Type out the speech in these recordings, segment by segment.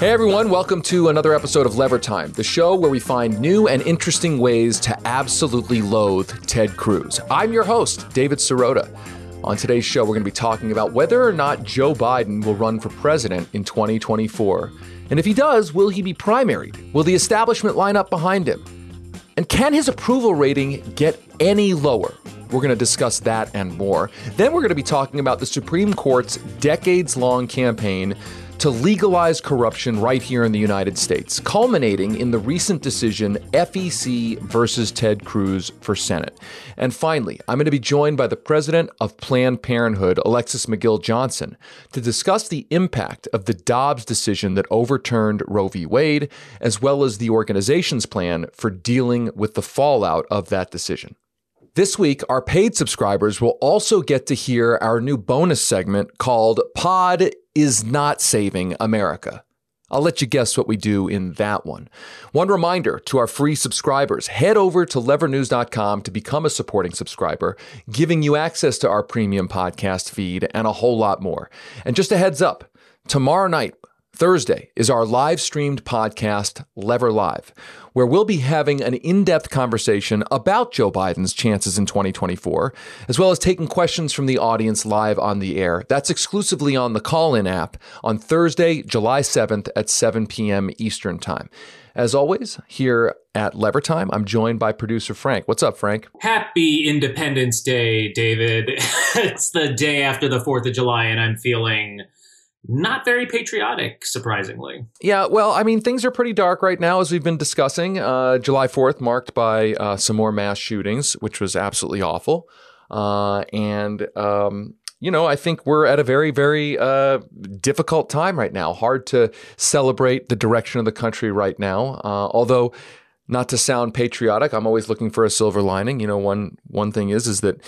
Hey everyone, welcome to another episode of Lever Time, the show where we find new and interesting ways to absolutely loathe Ted Cruz. I'm your host, David Sirota. On today's show, we're going to be talking about whether or not Joe Biden will run for president in 2024. And if he does, will he be primaried? Will the establishment line up behind him? And can his approval rating get any lower? We're going to discuss that and more. Then we're going to be talking about the Supreme Court's decades-long campaign to legalize corruption right here in the United States, culminating in the recent decision FEC versus Ted Cruz for Senate. And finally, I'm going to be joined by the president of Planned Parenthood, Alexis McGill Johnson, to discuss the impact of the Dobbs decision that overturned Roe v. Wade, as well as the organization's plan for dealing with the fallout of that decision. This week, our paid subscribers will also get to hear our new bonus segment called Pod Is Not Saving America. I'll let you guess what we do in that one. One reminder to our free subscribers, head over to levernews.com to become a supporting subscriber, giving you access to our premium podcast feed and a whole lot more. And just a heads up, tomorrow night, Thursday, is our live-streamed podcast, Lever Live, where we'll be having an in-depth conversation about Joe Biden's chances in 2024, as well as taking questions from the audience live on the air. That's exclusively on the call-in app on Thursday, July 7th at 7 p.m. Eastern Time. As always, here at Lever Time, I'm joined by producer Frank. What's up, Frank? Happy Independence Day, David. It's the day after the 4th of July, and I'm feeling not very patriotic, surprisingly. Yeah, well, I mean, things are pretty dark right now, as we've been discussing. July 4th marked by some more mass shootings, which was absolutely awful. You know, I think we're at a very, very difficult time right now. Hard to celebrate the direction of the country right now. Although, not to sound patriotic, I'm always looking for a silver lining. You know, one thing is that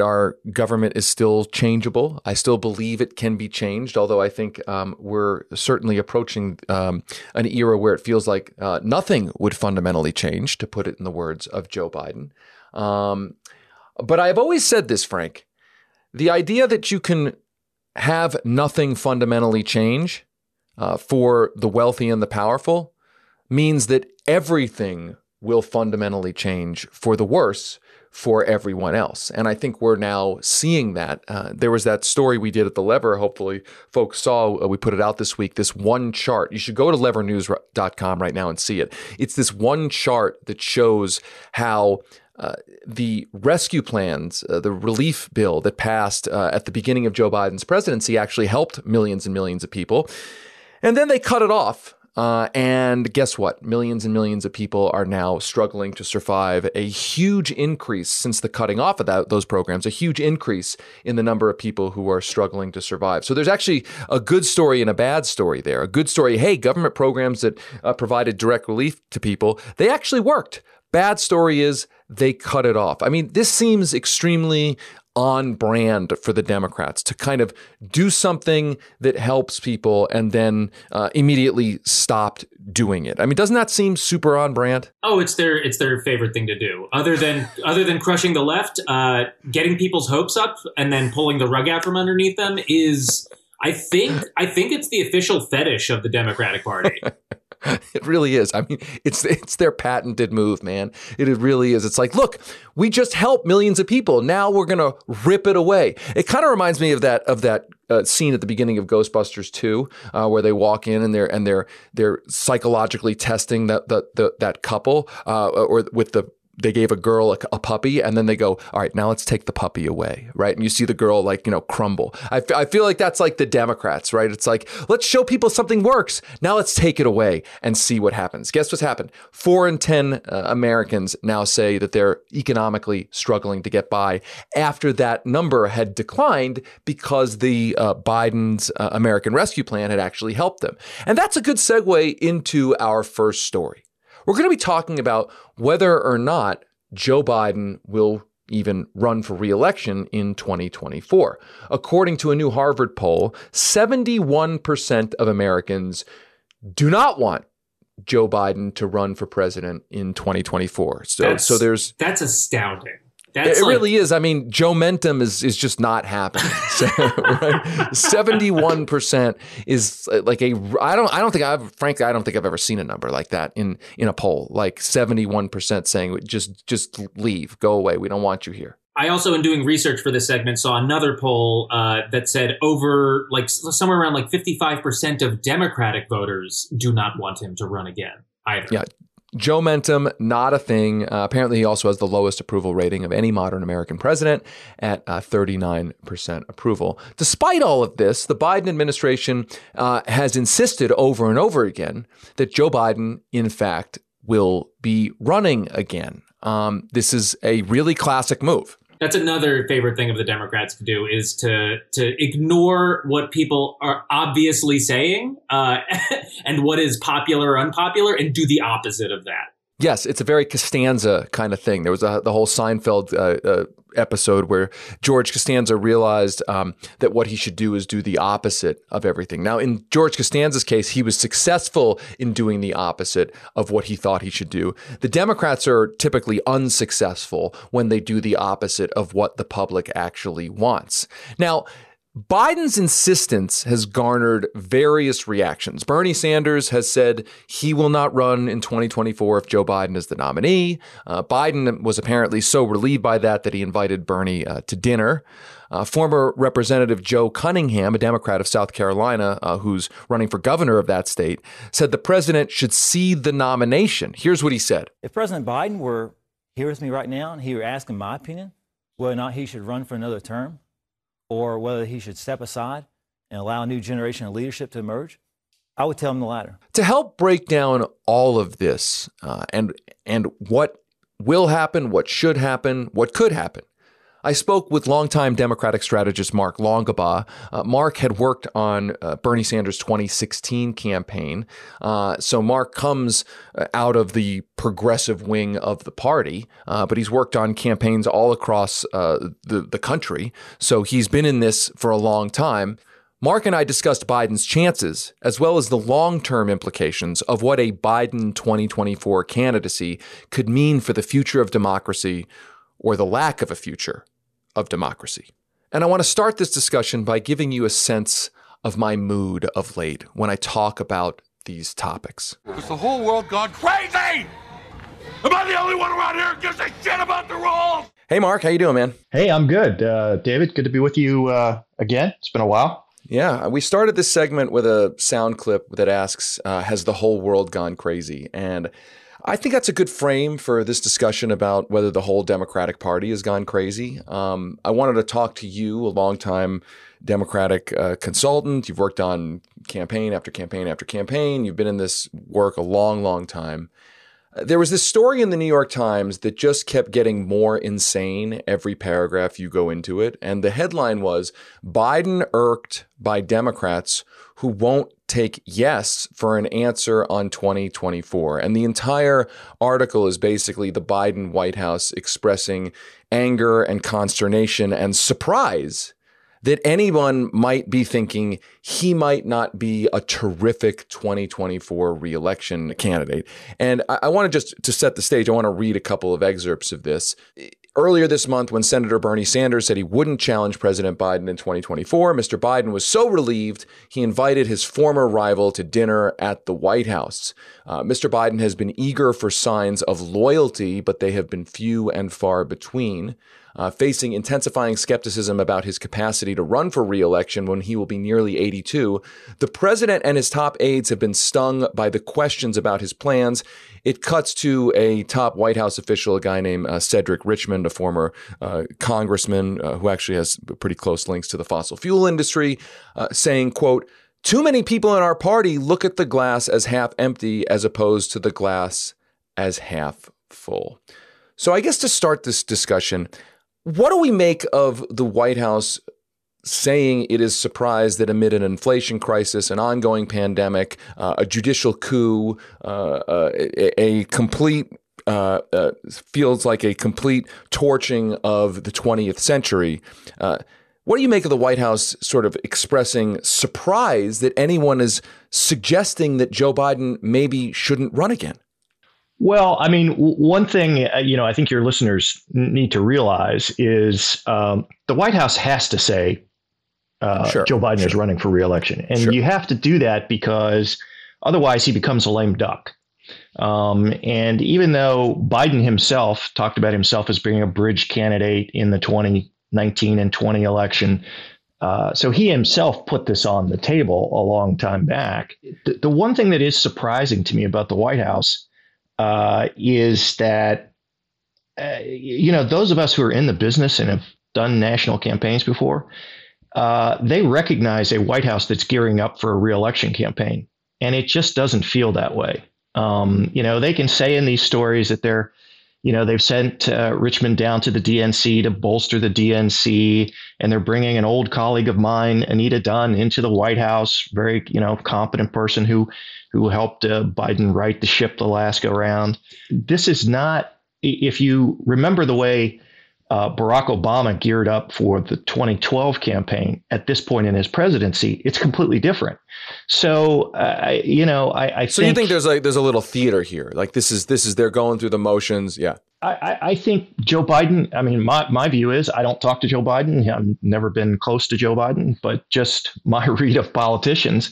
our government is still changeable. I still believe it can be changed, although I think we're certainly approaching an era where it feels like nothing would fundamentally change, to put it in the words of Joe Biden. But I've always said this, Frank, the idea that you can have nothing fundamentally change for the wealthy and the powerful means that everything will fundamentally change for the worse for everyone else. And I think we're now seeing that. There was that story we did at The Lever, hopefully folks saw, we put it out this week, this one chart. You should go to levernews.com right now and see it. It's this one chart that shows how the rescue plans, the relief bill that passed at the beginning of Joe Biden's presidency actually helped millions and millions of people. And then they cut it off. And guess what? Millions and millions of people are now struggling to survive. A huge increase since the cutting off of those programs, a huge increase in the number of people who are struggling to survive. So there's actually a good story and a bad story there. A good story, hey, government programs that provided direct relief to people, they actually worked. Bad story is they cut it off. I mean, this seems extremely on brand for the Democrats to kind of do something that helps people and then immediately stopped doing it. I mean, doesn't that seem super on brand? Oh, it's their favorite thing to do. Other than crushing the left, getting people's hopes up and then pulling the rug out from underneath them is, I think it's the official fetish of the Democratic Party. It really is. I mean, it's their patented move, man. It really is. It's like, look, we just helped millions of people. Now we're going to rip it away. It kind of reminds me of that scene at the beginning of Ghostbusters 2, where they walk in and they're psychologically testing that couple, or with the they gave a girl a puppy, and then they go, all right, now let's take the puppy away, right? And you see the girl, like, you know, crumble. I feel like that's like the Democrats, right? It's like, let's show people something works. Now let's take it away and see what happens. Guess what's happened? 4 in 10 Americans now say that they're economically struggling to get by after that number had declined because the Biden's American Rescue Plan had actually helped them. And that's a good segue into our first story. We're going to be talking about whether or not Joe Biden will even run for re-election in 2024. According to a new Harvard poll, 71% of Americans do not want Joe Biden to run for president in 2024. So that's astounding. That's really is. I mean, Joe Mentum is just not happening. So, right? 71% is like I don't think I've ever seen a number like that in a poll, like 71% saying just leave, go away. We don't want you here. I also, in doing research for this segment, saw another poll that said over like somewhere around like 55% of Democratic voters do not want him to run again either. Yeah. Joe Mentum, not a thing. Apparently, he also has the lowest approval rating of any modern American president at 39% approval. Despite all of this, the Biden administration has insisted over and over again that Joe Biden, in fact, will be running again. This is a really classic move. That's another favorite thing of the Democrats to do is to ignore what people are obviously saying and what is popular or unpopular and do the opposite of that. Yes, it's a very Costanza kind of thing. There was the whole Seinfeld episode where George Costanza realized that what he should do is do the opposite of everything. Now, in George Costanza's case, he was successful in doing the opposite of what he thought he should do. The Democrats are typically unsuccessful when they do the opposite of what the public actually wants. Now, Biden's insistence has garnered various reactions. Bernie Sanders has said he will not run in 2024 if Joe Biden is the nominee. Biden was apparently so relieved by that he invited Bernie to dinner. Former Representative Joe Cunningham, a Democrat of South Carolina, who's running for governor of that state, said the president should cede the nomination. Here's what he said. If President Biden were here with me right now and he were asking my opinion, whether or not he should run for another term, or whether he should step aside and allow a new generation of leadership to emerge, I would tell him the latter. To help break down all of this and what will happen, what should happen, what could happen, I spoke with longtime Democratic strategist Mark Longabaugh. Mark had worked on Bernie Sanders' 2016 campaign. So Mark comes out of the progressive wing of the party, but he's worked on campaigns all across the country. So he's been in this for a long time. Mark and I discussed Biden's chances, as well as the long-term implications of what a Biden 2024 candidacy could mean for the future of democracy, or the lack of a future of democracy. And I want to start this discussion by giving you a sense of my mood of late when I talk about these topics. Has the whole world gone crazy? Am I the only one around here who gives a shit about the rules? Hey, Mark, how you doing, man? Hey, I'm good. David, good to be with you again. It's been a while. Yeah, we started this segment with a sound clip that asks, has the whole world gone crazy? And I think that's a good frame for this discussion about whether the whole Democratic Party has gone crazy. I wanted to talk to you, a longtime Democratic consultant. You've worked on campaign after campaign after campaign. You've been in this work a long, long time. There was this story in the New York Times that just kept getting more insane every paragraph you go into it. And the headline was, Biden irked by Democrats who won't take yes for an answer on 2024. And the entire article is basically the Biden White House expressing anger and consternation and surprise that anyone might be thinking he might not be a terrific 2024 re-election candidate. And I want to just to set the stage, I want to read a couple of excerpts of this. Earlier this month, when Senator Bernie Sanders said he wouldn't challenge President Biden in 2024, Mr. Biden was so relieved he invited his former rival to dinner at the White House. Mr. Biden has been eager for signs of loyalty, but they have been few and far between. facing intensifying skepticism about his capacity to run for re-election when he will be nearly 82, the president and his top aides have been stung by the questions about his plans. It cuts to a top White House official, a guy named Cedric Richmond, a former congressman who actually has pretty close links to the fossil fuel industry, saying, quote, "Too many people in our party look at the glass as half empty as opposed to the glass as half full." So I guess to start this discussion, what do we make of the White House saying it is surprised that amid an inflation crisis, an ongoing pandemic, a judicial coup, feels like a complete torching of the 20th century? What do you make of the White House sort of expressing surprise that anyone is suggesting that Joe Biden maybe shouldn't run again? Well, I mean, one thing, I think your listeners need to realize is the White House has to say Joe Biden is running for re-election. And you have to do that because otherwise he becomes a lame duck. And even though Biden himself talked about himself as being a bridge candidate in the 2019 and 20 election, so he himself put this on the table a long time back. The one thing that is surprising to me about the White House is that, those of us who are in the business and have done national campaigns before, they recognize a White House that's gearing up for a re-election campaign. And it just doesn't feel that way. They can say in these stories that they've sent Richmond down to the DNC to bolster the DNC, and they're bringing an old colleague of mine, Anita Dunn, into the White House, very, competent person who helped Biden right the ship the last go round. This is not, if you remember the way Barack Obama geared up for the 2012 campaign at this point in his presidency, it's completely different. So, I think you think there's a little theater here, like this is they're going through the motions. Yeah, I think Joe Biden, I mean, my view is I don't talk to Joe Biden. I've never been close to Joe Biden, but just my read of politicians,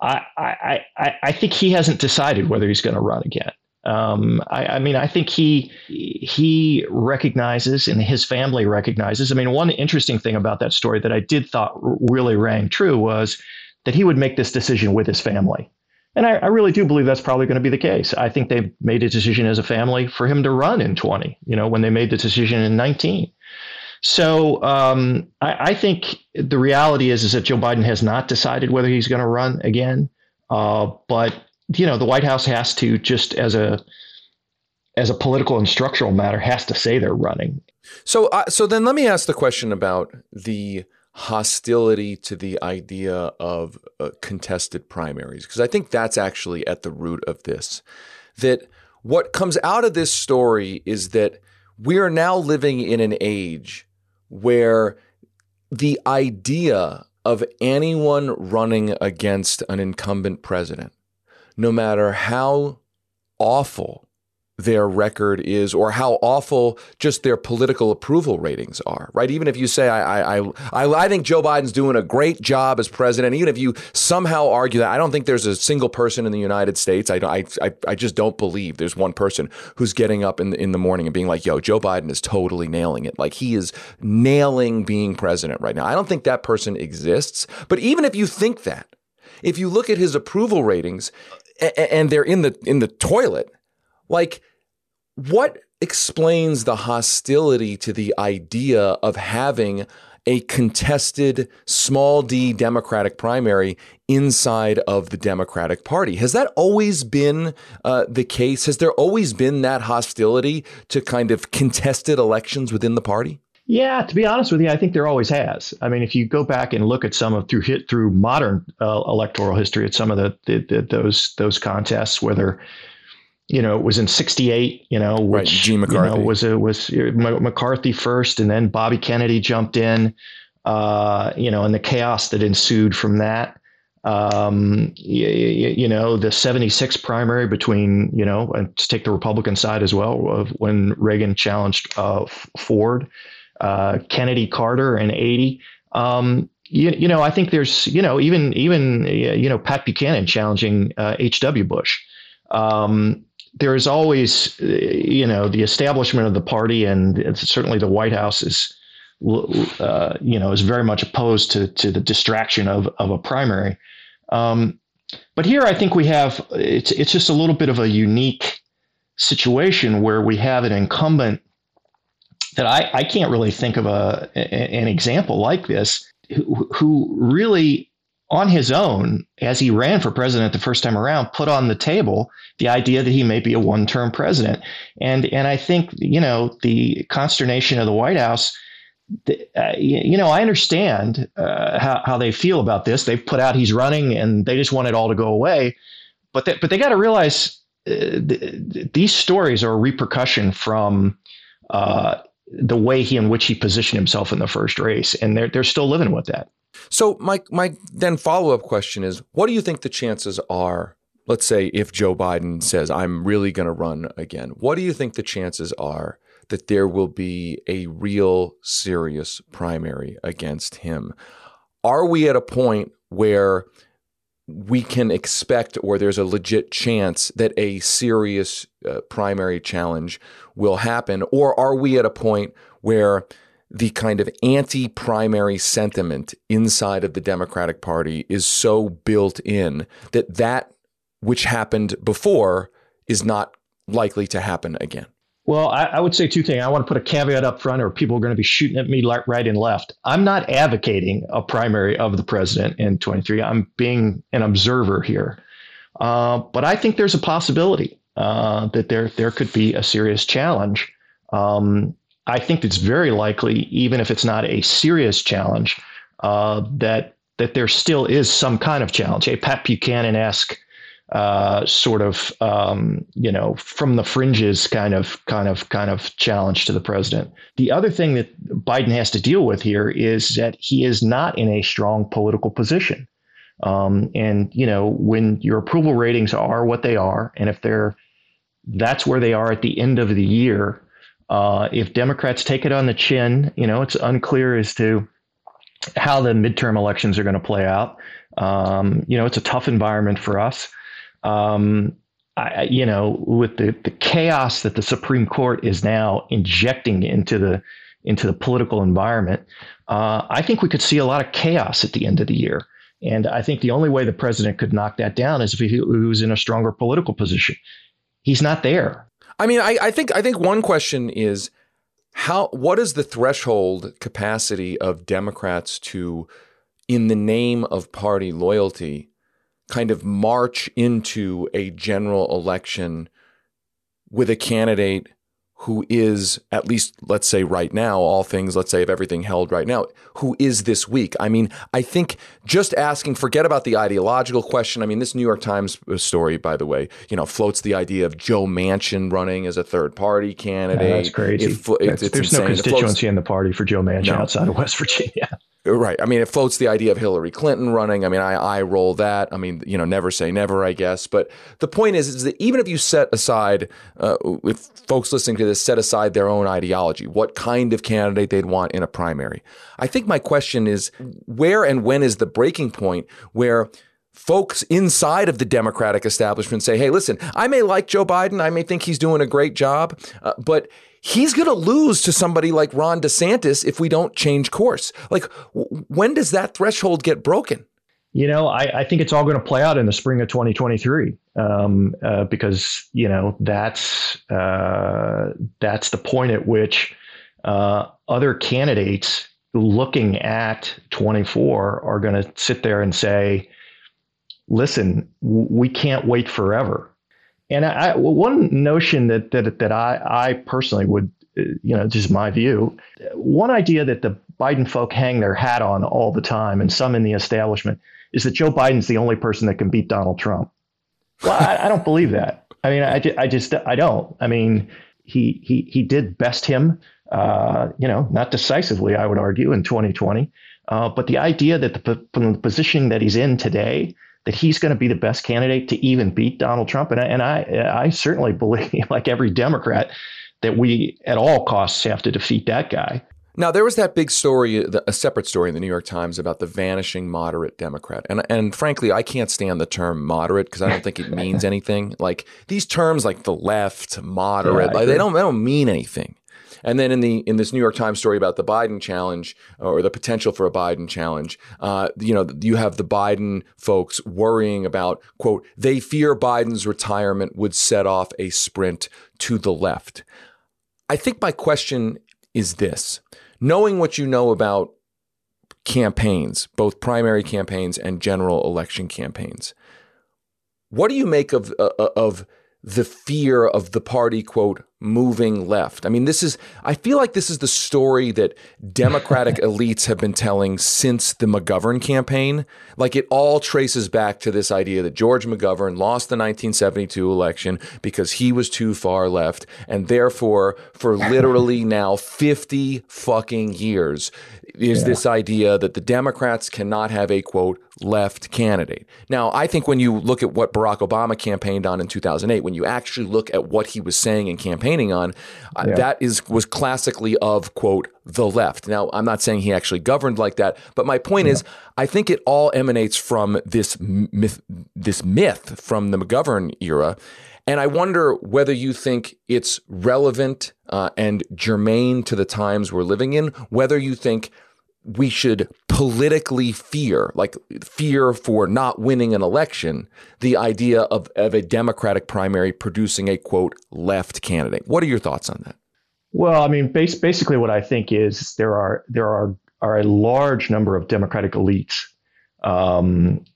I think he hasn't decided whether he's going to run again. I think he recognizes and his family recognizes. I mean, one interesting thing about that story that I thought really rang true was that he would make this decision with his family. And I really do believe that's probably going to be the case. I think they've made a decision as a family for him to run in 20, when they made the decision in 19. So I think the reality is that Joe Biden has not decided whether he's going to run again. But the White House has to, just as a political and structural matter, has to say they're running. So then let me ask the question about the hostility to the idea of contested primaries, because I think that's actually at the root of this, that what comes out of this story is that we are now living in an age where the idea of anyone running against an incumbent president, no matter how awful their record is or how awful just their political approval ratings are, right? Even if you say, I think Joe Biden's doing a great job as president, even if you somehow argue that, I don't think there's a single person in the United States, I just don't believe there's one person who's getting up in the morning and being like, yo, Joe Biden is totally nailing it. Like, he is nailing being president right now. I don't think that person exists. But even if you think that, if you look at his approval ratings and they're in the toilet, like, what explains the hostility to the idea of having a contested small d Democratic primary inside of the Democratic Party? Has that always been the case? Has there always been that hostility to kind of contested elections within the party? Yeah, to be honest with you, I think there always has. I mean, if you go back and look at some of through modern electoral history at some of those contests, whether, it was in 1968, which, right, Gene McCarthy was McCarthy first, and then Bobby Kennedy jumped in, and the chaos that ensued from that. The 1976 primary between, and to take the Republican side as well, of when Reagan challenged Ford. Kennedy, Carter in 1980. I think there's, even Pat Buchanan challenging H.W. Bush. there is always, you know, the establishment of the party, and certainly the White House is very much opposed to the distraction of a primary. But here I think we have, it's just a little bit of a unique situation where we have an incumbent that I can't really think of an example like this, who really on his own, as he ran for president the first time around, put on the table the idea that he may be a one-term president. And I think, you know, the consternation of the White House, I understand how they feel about this. They've put out he's running and they just want it all to go away. But they got to realize these stories are a repercussion from the way in which he positioned himself in the first race. And they're still living with that. So my then follow-up question is, what do you think the chances are, let's say, if Joe Biden says, I'm really going to run again, what do you think the chances are that there will be a real serious primary against him? Are we at a point where we can expect, or there's a legit chance that a serious primary challenge will happen? Or are we at a point where the kind of anti-primary sentiment inside of the Democratic Party is so built in that which happened before is not likely to happen again? Well, I would say two things. I want to put a caveat up front, or people are going to be shooting at me right and left. I'm not advocating a primary of the president in 2023. I'm being an observer here. But I think there's a possibility that there could be a serious challenge. I think it's very likely, even if it's not a serious challenge, that there still is some kind of challenge, a Pat Buchanan-esque from the fringes kind of challenge to the president. The other thing that Biden has to deal with here is that he is not in a strong political position. When your approval ratings are what they are, and if that's where they are at the end of the year, if Democrats take it on the chin, it's unclear as to how the midterm elections are going to play out. It's a tough environment for us. With the chaos that the Supreme Court is now injecting into the political environment, I think we could see a lot of chaos at the end of the year. And I think the only way the president could knock that down is if he was in a stronger political position. He's not there. I mean, I think one question is what is the threshold capacity of Democrats to, in the name of party loyalty, kind of march into a general election with a candidate who is, at least, let's say right now, all things, let's say if everything held right now, who is this week? I mean, I think just asking, forget about the ideological question. I mean, this New York Times story, by the way, floats the idea of Joe Manchin running as a third party candidate. No, that's crazy. There's no constituency in the party for Joe Manchin outside of West Virginia. Right. I mean, it floats the idea of Hillary Clinton running. I mean, I roll that. I mean, never say never, I guess. But the point is that even if you set aside, if folks listening to this set aside their own ideology, what kind of candidate they'd want in a primary, I think my question is, where and when is the breaking point where folks inside of the Democratic establishment say, hey, listen, I may like Joe Biden. I may think he's doing a great job, but he's going to lose to somebody like Ron DeSantis if we don't change course. Like, when does that threshold get broken? I think it's all going to play out in the spring of 2023 because, that's the point at which other candidates looking at 24 are going to sit there and say, listen, we can't wait forever. And one notion that I personally would, just my view, one idea that the Biden folk hang their hat on all the time, and some in the establishment, is that Joe Biden's the only person that can beat Donald Trump. Well, I don't believe that. I mean, I don't. I mean, he did best him, not decisively, I would argue, in 2020. But the idea that the position that he's in today, that he's going to be the best candidate to even beat Donald Trump. And I certainly believe, like every Democrat, that we at all costs have to defeat that guy. Now, there was that big story, a separate story in the New York Times about the vanishing moderate Democrat. And frankly, I can't stand the term moderate because I don't think it means anything. Like these terms like the left, moderate, yeah, like, they don't mean anything. And then in this New York Times story about the Biden challenge or the potential for a Biden challenge, you have the Biden folks worrying about, quote, they fear Biden's retirement would set off a sprint to the left. I think my question is this. Knowing what you know about campaigns, both primary campaigns and general election campaigns, what do you make of the fear of the party, quote, moving left? I mean, I feel like this is the story that Democratic elites have been telling since the McGovern campaign. Like it all traces back to this idea that George McGovern lost the 1972 election because he was too far left. And therefore, for literally now 50 fucking years is this idea that the Democrats cannot have a, quote, left candidate. Now, I think when you look at what Barack Obama campaigned on in 2008, when you actually look at what he was saying and campaigning on, that was classically of, quote, the left. Now, I'm not saying he actually governed like that, but my point is, I think it all emanates from this myth from the McGovern era. And I wonder whether you think it's relevant and germane to the times we're living in, whether you think we should politically fear for not winning an election, the idea of a Democratic primary producing a, quote, left candidate. What are your thoughts on that? Well, I mean, basically what I think is there are a large number of Democratic elites. The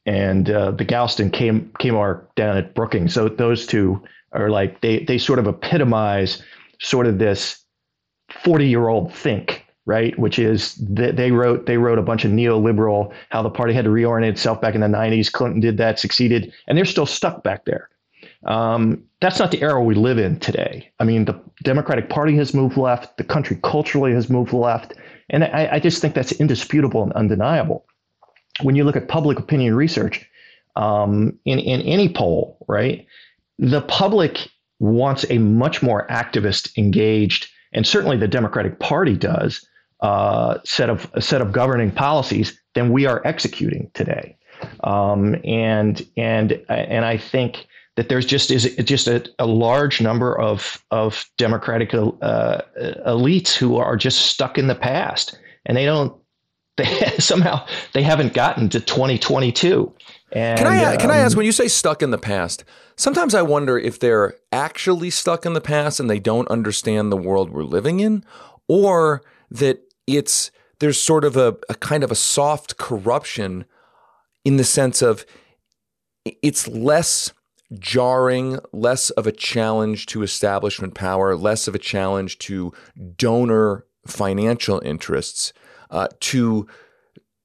Galston Kamar down at Brookings. So those two are like, they sort of epitomize sort of this 40-year-old think. Right, which is they wrote a bunch of neoliberal, how the party had to reorient itself back in the 90s. Clinton did that, succeeded, and they're still stuck back there. That's not the era we live in today. I mean, the Democratic Party has moved left. The country culturally has moved left. And I just think that's indisputable and undeniable. When you look at public opinion research in any poll, right, the public wants a much more activist, engaged, and certainly the Democratic Party does, a set of governing policies than we are executing today, and I think that there's just a large number of Democratic elites who are just stuck in the past, and they haven't gotten to 2022. And can I ask, when you say stuck in the past, sometimes I wonder if they're actually stuck in the past and they don't understand the world we're living in, or that there's sort of a kind of a soft corruption in the sense of it's less jarring, less of a challenge to establishment power, less of a challenge to donor financial interests,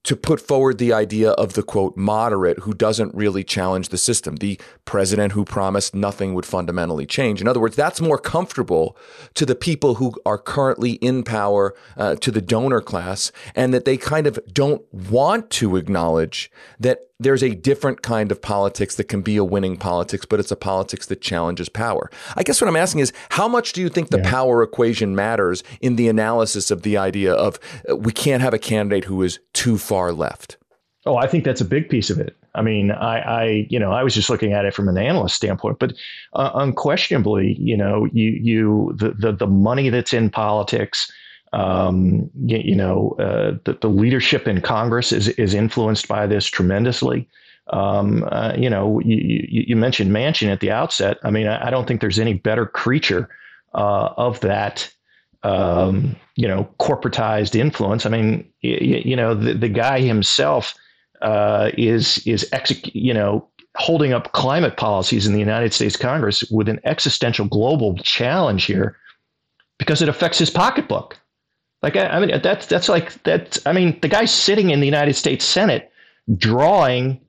to put forward the idea of the, quote, moderate who doesn't really challenge the system, the president who promised nothing would fundamentally change. In other words, that's more comfortable to the people who are currently in power, to the donor class, and that they kind of don't want to acknowledge that there's a different kind of politics that can be a winning politics, but it's a politics that challenges power. I guess what I'm asking is, how much do you think the power equation matters in the analysis of the idea of we can't have a candidate who is too far left? Oh, I think that's a big piece of it. I mean, I was just looking at it from an analyst standpoint, but unquestionably, the money that's in politics, the leadership in Congress is influenced by this tremendously. You mentioned Manchin at the outset. I mean, I don't think there's any better creature of that, corporatized influence. I mean, the guy himself is holding up climate policies in the United States Congress with an existential global challenge here because it affects his pocketbook. Like, the guy's sitting in the United States Senate drawing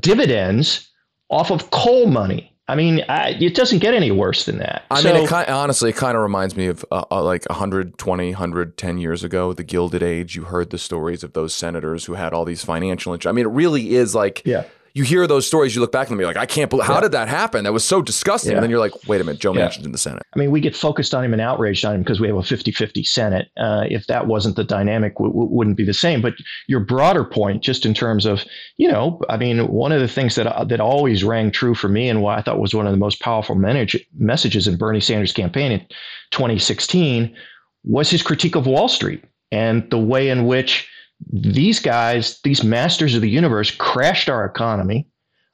dividends off of coal money. I mean, it doesn't get any worse than that. It kind of reminds me of like 110 years ago, the Gilded Age. You heard the stories of those senators who had all these financial interests. I mean, it really is like you hear those stories, you look back and you're like, I can't believe, how did that happen? That was so disgusting. Yeah. And then you're like, wait a minute, Joe Manchin's in the Senate. I mean, we get focused on him and outraged on him because we have a 50-50 Senate. If that wasn't the dynamic, wouldn't be the same. But your broader point, just in terms of, you know, I mean, one of the things that always rang true for me and what I thought was one of the most powerful messages in Bernie Sanders' campaign in 2016 was his critique of Wall Street and the way in which these guys, these masters of the universe, crashed our economy.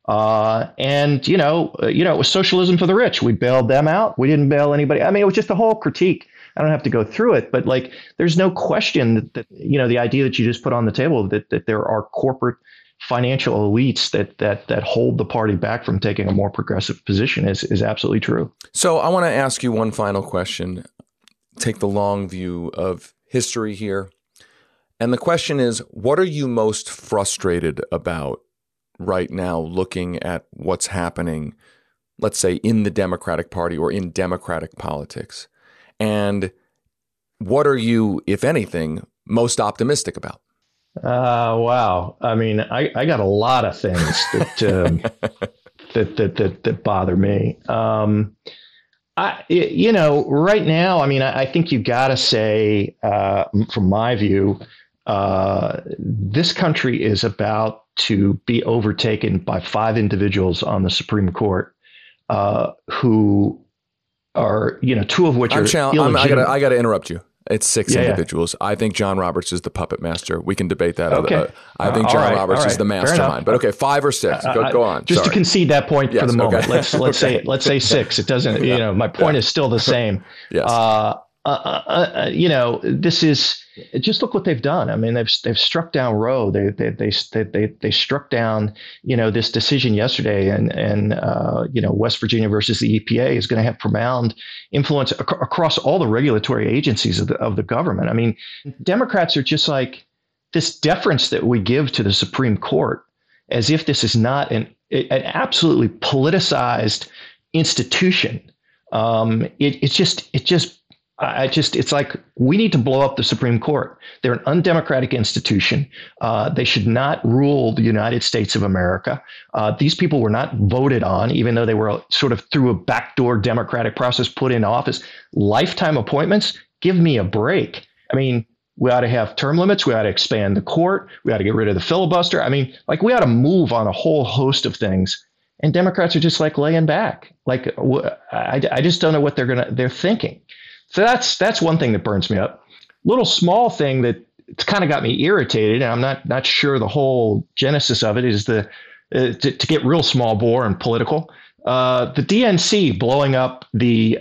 And, you know, it was socialism for the rich. We bailed them out. We didn't bail anybody. I mean, it was just a whole critique. I don't have to go through it, but like, there's no question that you know, the idea that you just put on the table that there are corporate financial elites that hold the party back from taking a more progressive position is absolutely true. So I want to ask you one final question. Take the long view of history here. And the question is, what are you most frustrated about right now looking at what's happening, let's say, in the Democratic Party or in Democratic politics? And what are you, if anything, most optimistic about? Wow. I mean, I got a lot of things that bother me. You know, right now, I mean, I think you got to say, from my view, this country is about to be overtaken by five individuals on the Supreme Court who are, you know, two of which are illegitimate. I got to interrupt you. It's six individuals. Yeah. I think John Roberts is the puppet master. We can debate that. Okay. I think John Roberts is the mastermind. But okay, five or six. Go on. Just to concede that point for the moment. Okay. Let's okay. let's say six. It doesn't. You know, my point is still the same. Yes. You know, this is just look what they've done. I mean, they've struck down Roe. They struck down, you know, this decision yesterday, and you know, West Virginia versus the EPA is going to have profound influence across all the regulatory agencies of the government. I mean, Democrats are just like this deference that we give to the Supreme Court as if this is not an absolutely politicized institution. It's like we need to blow up the Supreme Court. They're an undemocratic institution. They should not rule the United States of America. These people were not voted on, even though they were sort of through a backdoor democratic process put in office. Lifetime appointments? Give me a break. I mean, we ought to have term limits. We ought to expand the court. We ought to get rid of the filibuster. I mean, like we ought to move on a whole host of things. And Democrats are just like laying back. Like I just don't know what they're thinking. So that's one thing that burns me up. Little small thing that it's kind of got me irritated, and I'm not sure the whole genesis of it is to get real small bore and political. The DNC blowing up the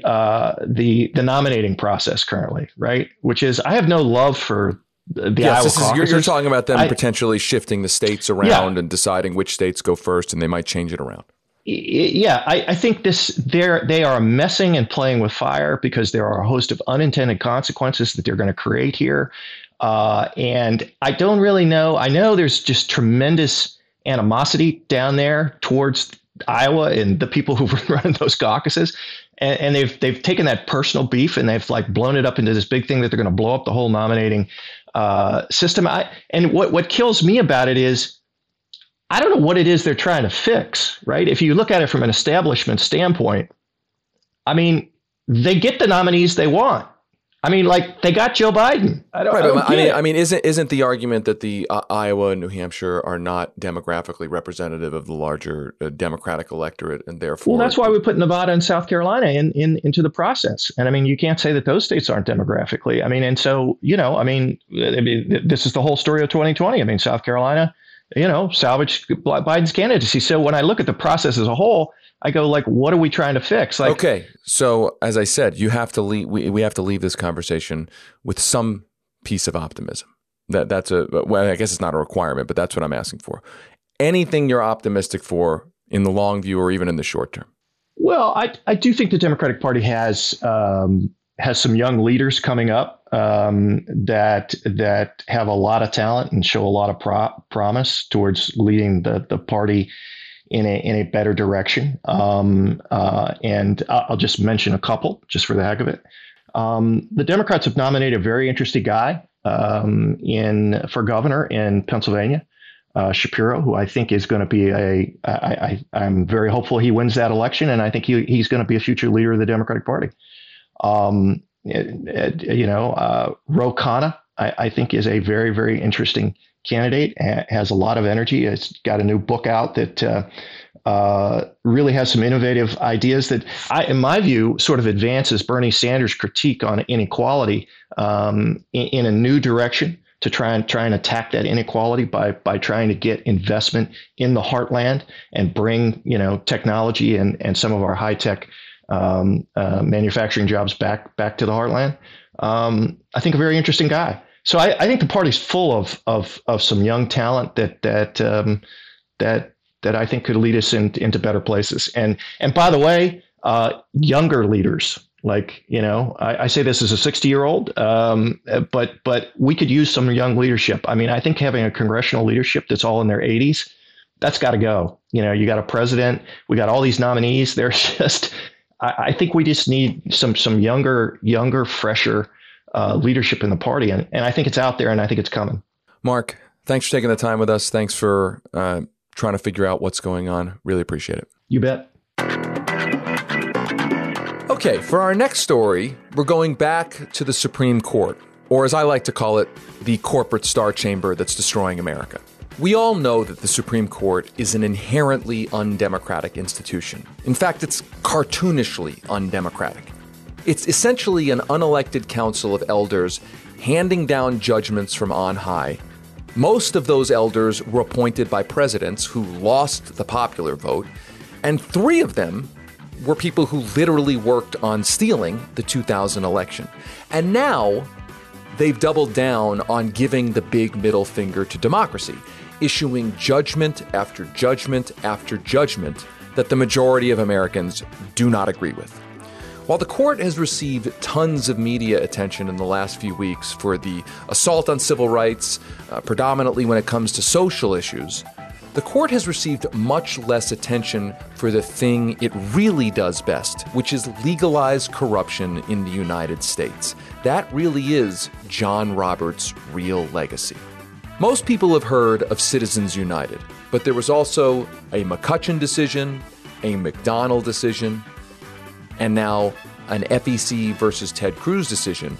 nominating process currently, right? Which is I have no love for the Iowa caucuses. You're talking about them potentially shifting the states around and deciding which states go first, and they might change it around. Yeah, I think they are messing and playing with fire because there are a host of unintended consequences that they're going to create here. And I don't really know. I know there's just tremendous animosity down there towards Iowa and the people who were running those caucuses. And they've taken that personal beef and they've like blown it up into this big thing that they're going to blow up the whole nominating system. And what kills me about it is, I don't know what it is they're trying to fix, right? If you look at it from an establishment standpoint, I mean, they get the nominees they want. I mean, like they got Joe Biden. I mean, isn't the argument that the Iowa and New Hampshire are not demographically representative of the larger Democratic electorate, and therefore, well, that's why we put Nevada and South Carolina into the process. And I mean, you can't say that those states aren't demographically. I mean, and so you know, I mean, this is the whole story of 2020. I mean, South Carolina, you know, salvage Biden's candidacy. So when I look at the process as a whole, I go like, what are we trying to fix? Like, okay, so as I said, you have to leave. We have to leave this conversation with some piece of optimism. That's a well, I guess it's not a requirement, but that's what I'm asking for. Anything you're optimistic for in the long view or even in the short term? Well, I do think the Democratic Party has some young leaders coming up. That have a lot of talent and show a lot of promise towards leading the party in a better direction. And I'll just mention a couple just for the heck of it. The Democrats have nominated a very interesting guy for governor in Pennsylvania. Shapiro, who I think is going to be I'm very hopeful he wins that election, and I think he's going to be a future leader of the Democratic Party. Ro Khanna, I think, is a very, very interesting candidate, has a lot of energy. It's got a new book out that really has some innovative ideas that, in my view, sort of advances Bernie Sanders' critique on inequality in a new direction to try and attack that inequality by trying to get investment in the heartland and bring, technology and some of our high tech manufacturing jobs back to the heartland. I think a very interesting guy. So I think the party's full of some young talent that I think could lead us into better places. And by the way, younger leaders, I say this as a 60-year-old, but we could use some young leadership. I mean, I think having a congressional leadership that's all in their 80s, that's got to go. You got a president, we got all these nominees. There's just, I think we just need some younger, fresher leadership in the party. And I think it's out there, and I think it's coming. Mark, thanks for taking the time with us. Thanks for trying to figure out what's going on. Really appreciate it. You bet. Okay, for our next story, we're going back to the Supreme Court, or as I like to call it, the corporate star chamber that's destroying America. We all know that the Supreme Court is an inherently undemocratic institution. In fact, it's cartoonishly undemocratic. It's essentially an unelected council of elders handing down judgments from on high. Most of those elders were appointed by presidents who lost the popular vote, and three of them were people who literally worked on stealing the 2000 election. And now they've doubled down on giving the big middle finger to democracy, issuing judgment after judgment after judgment that the majority of Americans do not agree with. While the court has received tons of media attention in the last few weeks for the assault on civil rights, predominantly when it comes to social issues, the court has received much less attention for the thing it really does best, which is legalize corruption in the United States. That really is John Roberts' real legacy. Most people have heard of Citizens United, but there was also a McCutcheon decision, a McDonnell decision, and now an FEC versus Ted Cruz decision,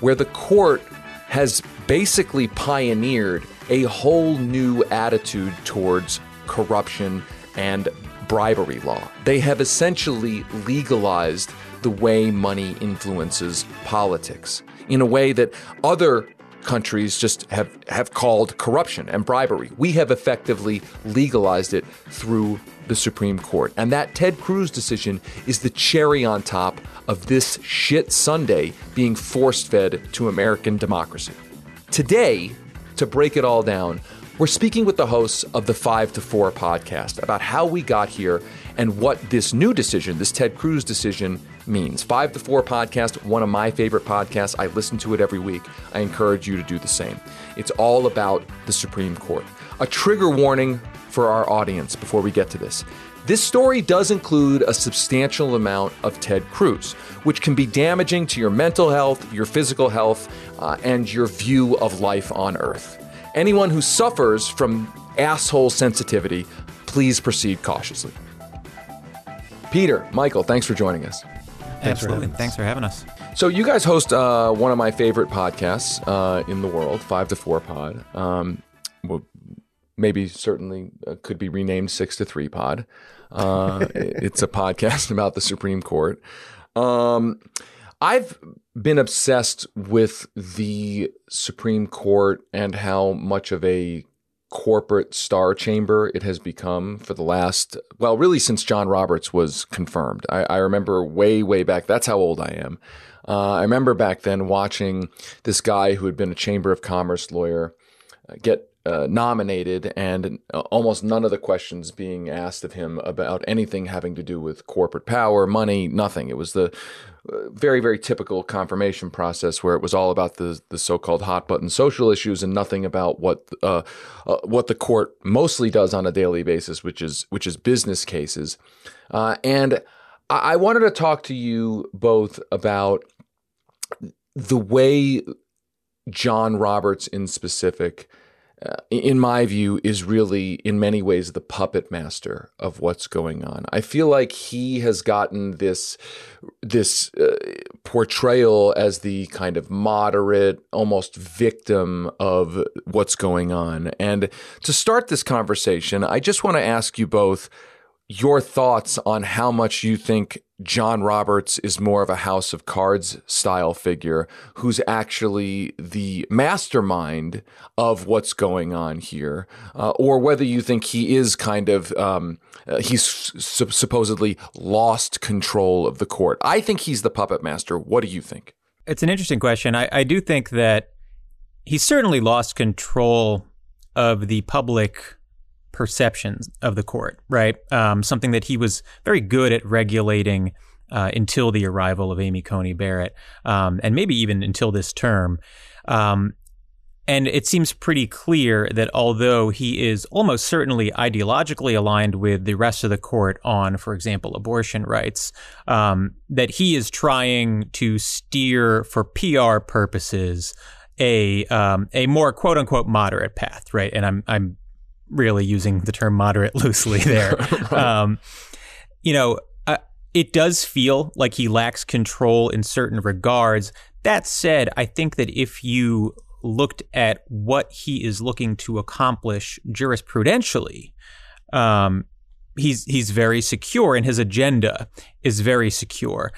where the court has basically pioneered a whole new attitude towards corruption and bribery law. They have essentially legalized the way money influences politics in a way that other countries just have called corruption and bribery. We have effectively legalized it through the Supreme Court. And that Ted Cruz decision is the cherry on top of this shit Sunday being force-fed to American democracy. Today, to break it all down, we're speaking with the hosts of the 5-4 podcast about how we got here and what this new decision, this Ted Cruz decision, means. 5-4 podcast, one of my favorite podcasts. I listen to it every week. I encourage you to do the same. It's all about the Supreme Court. A trigger warning for our audience before we get to this. This story does include a substantial amount of Ted Cruz, which can be damaging to your mental health, your physical health, and your view of life on Earth. Anyone who suffers from asshole sensitivity, please proceed cautiously. Peter, Michael, thanks for joining us. Absolutely. Thanks for having us. So you guys host one of my favorite podcasts in the world, 5-4 Pod. Could be renamed 6-3 Pod. It's a podcast about the Supreme Court. I've been obsessed with the Supreme Court and how much of a corporate star chamber it has become for the last, well, really since John Roberts was confirmed. I remember way back, that's how old I am. I remember back then watching this guy who had been a Chamber of Commerce lawyer get nominated, and almost none of the questions being asked of him about anything having to do with corporate power, money, nothing. It was the very, very typical confirmation process where it was all about the so-called hot button social issues and nothing about what the court mostly does on a daily basis, which is business cases. And I wanted to talk to you both about the way John Roberts in specific in my view, is really in many ways the puppet master of what's going on. I feel like he has gotten this portrayal as the kind of moderate, almost victim of what's going on. And to start this conversation, I just want to ask you both your thoughts on how much you think John Roberts is more of a House of Cards style figure who's actually the mastermind of what's going on here, or whether you think he is kind of he's supposedly lost control of the court. I think he's the puppet master. What do you think? It's an interesting question. I do think that he's certainly lost control of the public perceptions of the court, right? Something that he was very good at regulating until the arrival of Amy Coney Barrett, and maybe even until this term. And it seems pretty clear that although he is almost certainly ideologically aligned with the rest of the court on, for example, abortion rights, that he is trying to steer for PR purposes a more quote unquote moderate path, right? And I'm really using the term moderate loosely there. Right. It does feel like he lacks control in certain regards. That said, I think that if you looked at what he is looking to accomplish jurisprudentially, he's very secure and his agenda is very secure.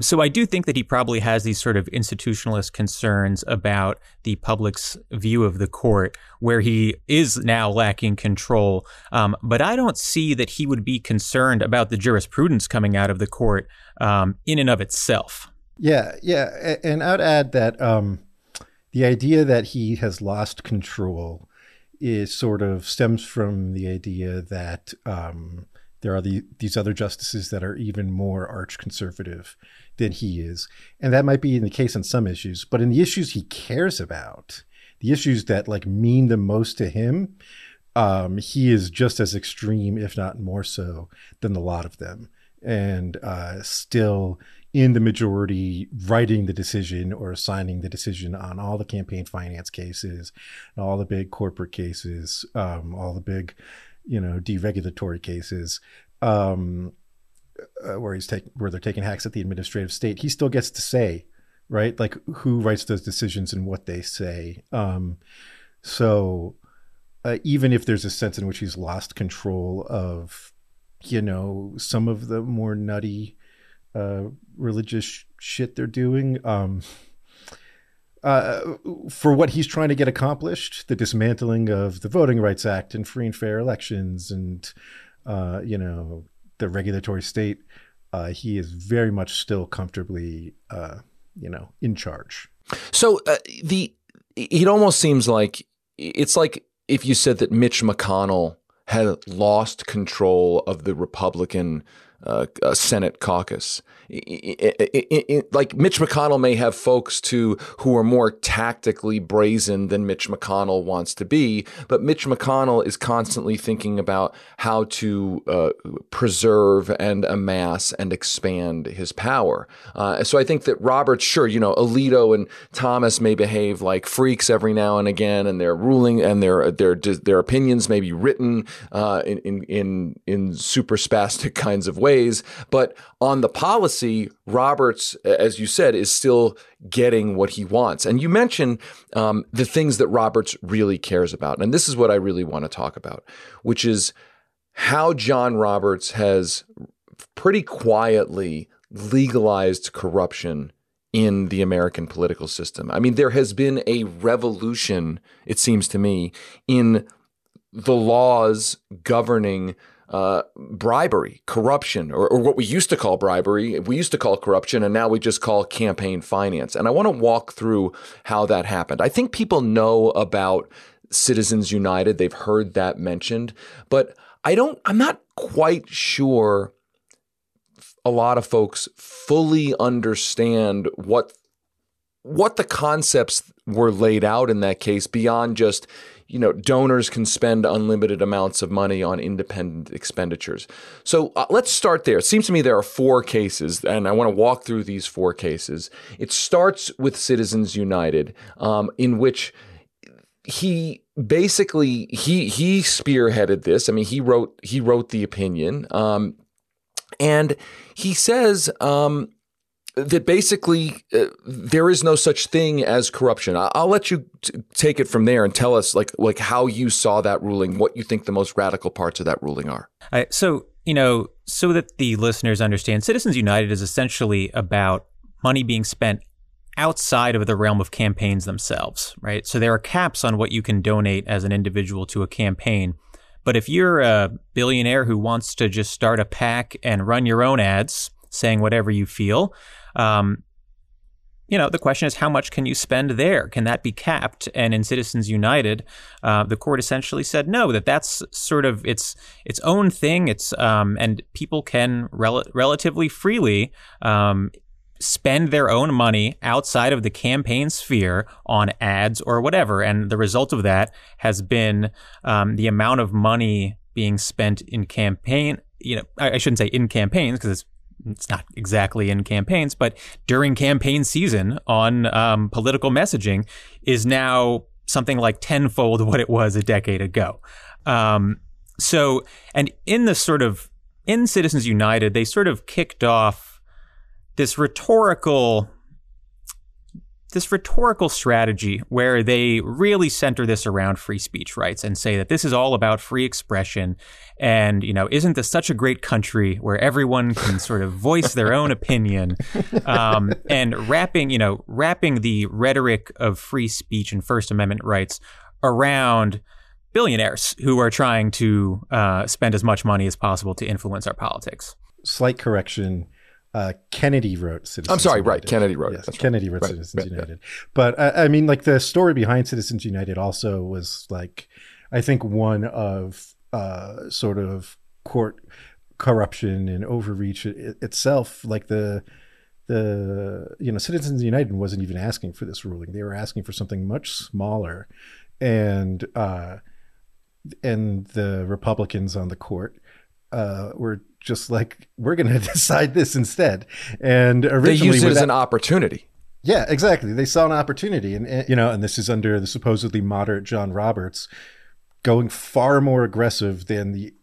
So I do think that he probably has these sort of institutionalist concerns about the public's view of the court where he is now lacking control. But I don't see that he would be concerned about the jurisprudence coming out of the court in and of itself. Yeah. And I'd add that the idea that he has lost control is sort of stems from the idea that there are these other justices that are even more arch conservative than he is. And that might be in the case on some issues, but in the issues he cares about, the issues that like mean the most to him, he is just as extreme, if not more so, than a lot of them. And still in the majority, writing the decision or assigning the decision on all the campaign finance cases, and all the big corporate cases, all the big, deregulatory cases, where they're taking hacks at the administrative state. He still gets to say, right, like who writes those decisions and what they say. So even if there's a sense in which he's lost control of, some of the more nutty religious shit they're doing, for what he's trying to get accomplished, the dismantling of the Voting Rights Act and free and fair elections and, the regulatory state, he is very much still comfortably, in charge. So it almost seems like it's like if you said that Mitch McConnell had lost control of the Republican Senate caucus. Like Mitch McConnell may have folks who are more tactically brazen than Mitch McConnell wants to be, but Mitch McConnell is constantly thinking about how to preserve and amass and expand his power. So I think that Roberts, sure, Alito and Thomas may behave like freaks every now and again, and their ruling and their opinions may be written in super spastic kinds of ways. But on the policy, Roberts, as you said, is still getting what he wants. And you mentioned the things that Roberts really cares about. And this is what I really want to talk about, which is how John Roberts has pretty quietly legalized corruption in the American political system. I mean, there has been a revolution, it seems to me, in the laws governing bribery, corruption, or what we used to call bribery. We used to call corruption, and now we just call campaign finance. And I want to walk through how that happened. I think people know about Citizens United. They've heard that mentioned, but I'm not quite sure a lot of folks fully understand what the concepts were laid out in that case beyond just, donors can spend unlimited amounts of money on independent expenditures. So let's start there. It seems to me there are four cases, and I want to walk through these four cases. It starts with Citizens United, in which he basically he spearheaded this. I mean, he wrote the opinion, and he says that basically there is no such thing as corruption. I'll let you take it from there and tell us like how you saw that ruling, what you think the most radical parts of that ruling are. All right, so, you know, so that the listeners understand, Citizens United is essentially about money being spent outside of the realm of campaigns themselves, right? So there are caps on what you can donate as an individual to a campaign. But if you're a billionaire who wants to just start a PAC and run your own ads saying whatever you feel, you know, the question is, how much can you spend there? Can that be capped? And in Citizens United, the court essentially said no, that's sort of its own thing. It's and people can relatively freely spend their own money outside of the campaign sphere on ads or whatever. And the result of that has been the amount of money being spent in campaign, you know, I shouldn't say in campaigns because it's not exactly in campaigns, but during campaign season on political messaging is now something like tenfold what it was a decade ago. So, and in the sort of, in Citizens United, they sort of kicked off this rhetorical strategy where they really center this around free speech rights and say that this is all about free expression. And, you know, isn't this such a great country where everyone can sort of voice their own opinion, and wrapping the rhetoric of free speech and First Amendment rights around billionaires who are trying to spend as much money as possible to influence our politics. Slight correction. Kennedy wrote Citizens United. I'm sorry, right. Kennedy wrote it. Yes, Kennedy wrote Citizens United. But I mean, like, the story behind Citizens United also was, like, I think one of sort of court corruption and overreach itself. Like the you know, Citizens United wasn't even asking for this ruling. They were asking for something much smaller. And the Republicans on the court were just like, we're going to decide this instead. And originally they used it as an opportunity. Yeah, exactly. They saw an opportunity. And, you know, and this is under the supposedly moderate John Roberts going far more aggressive than the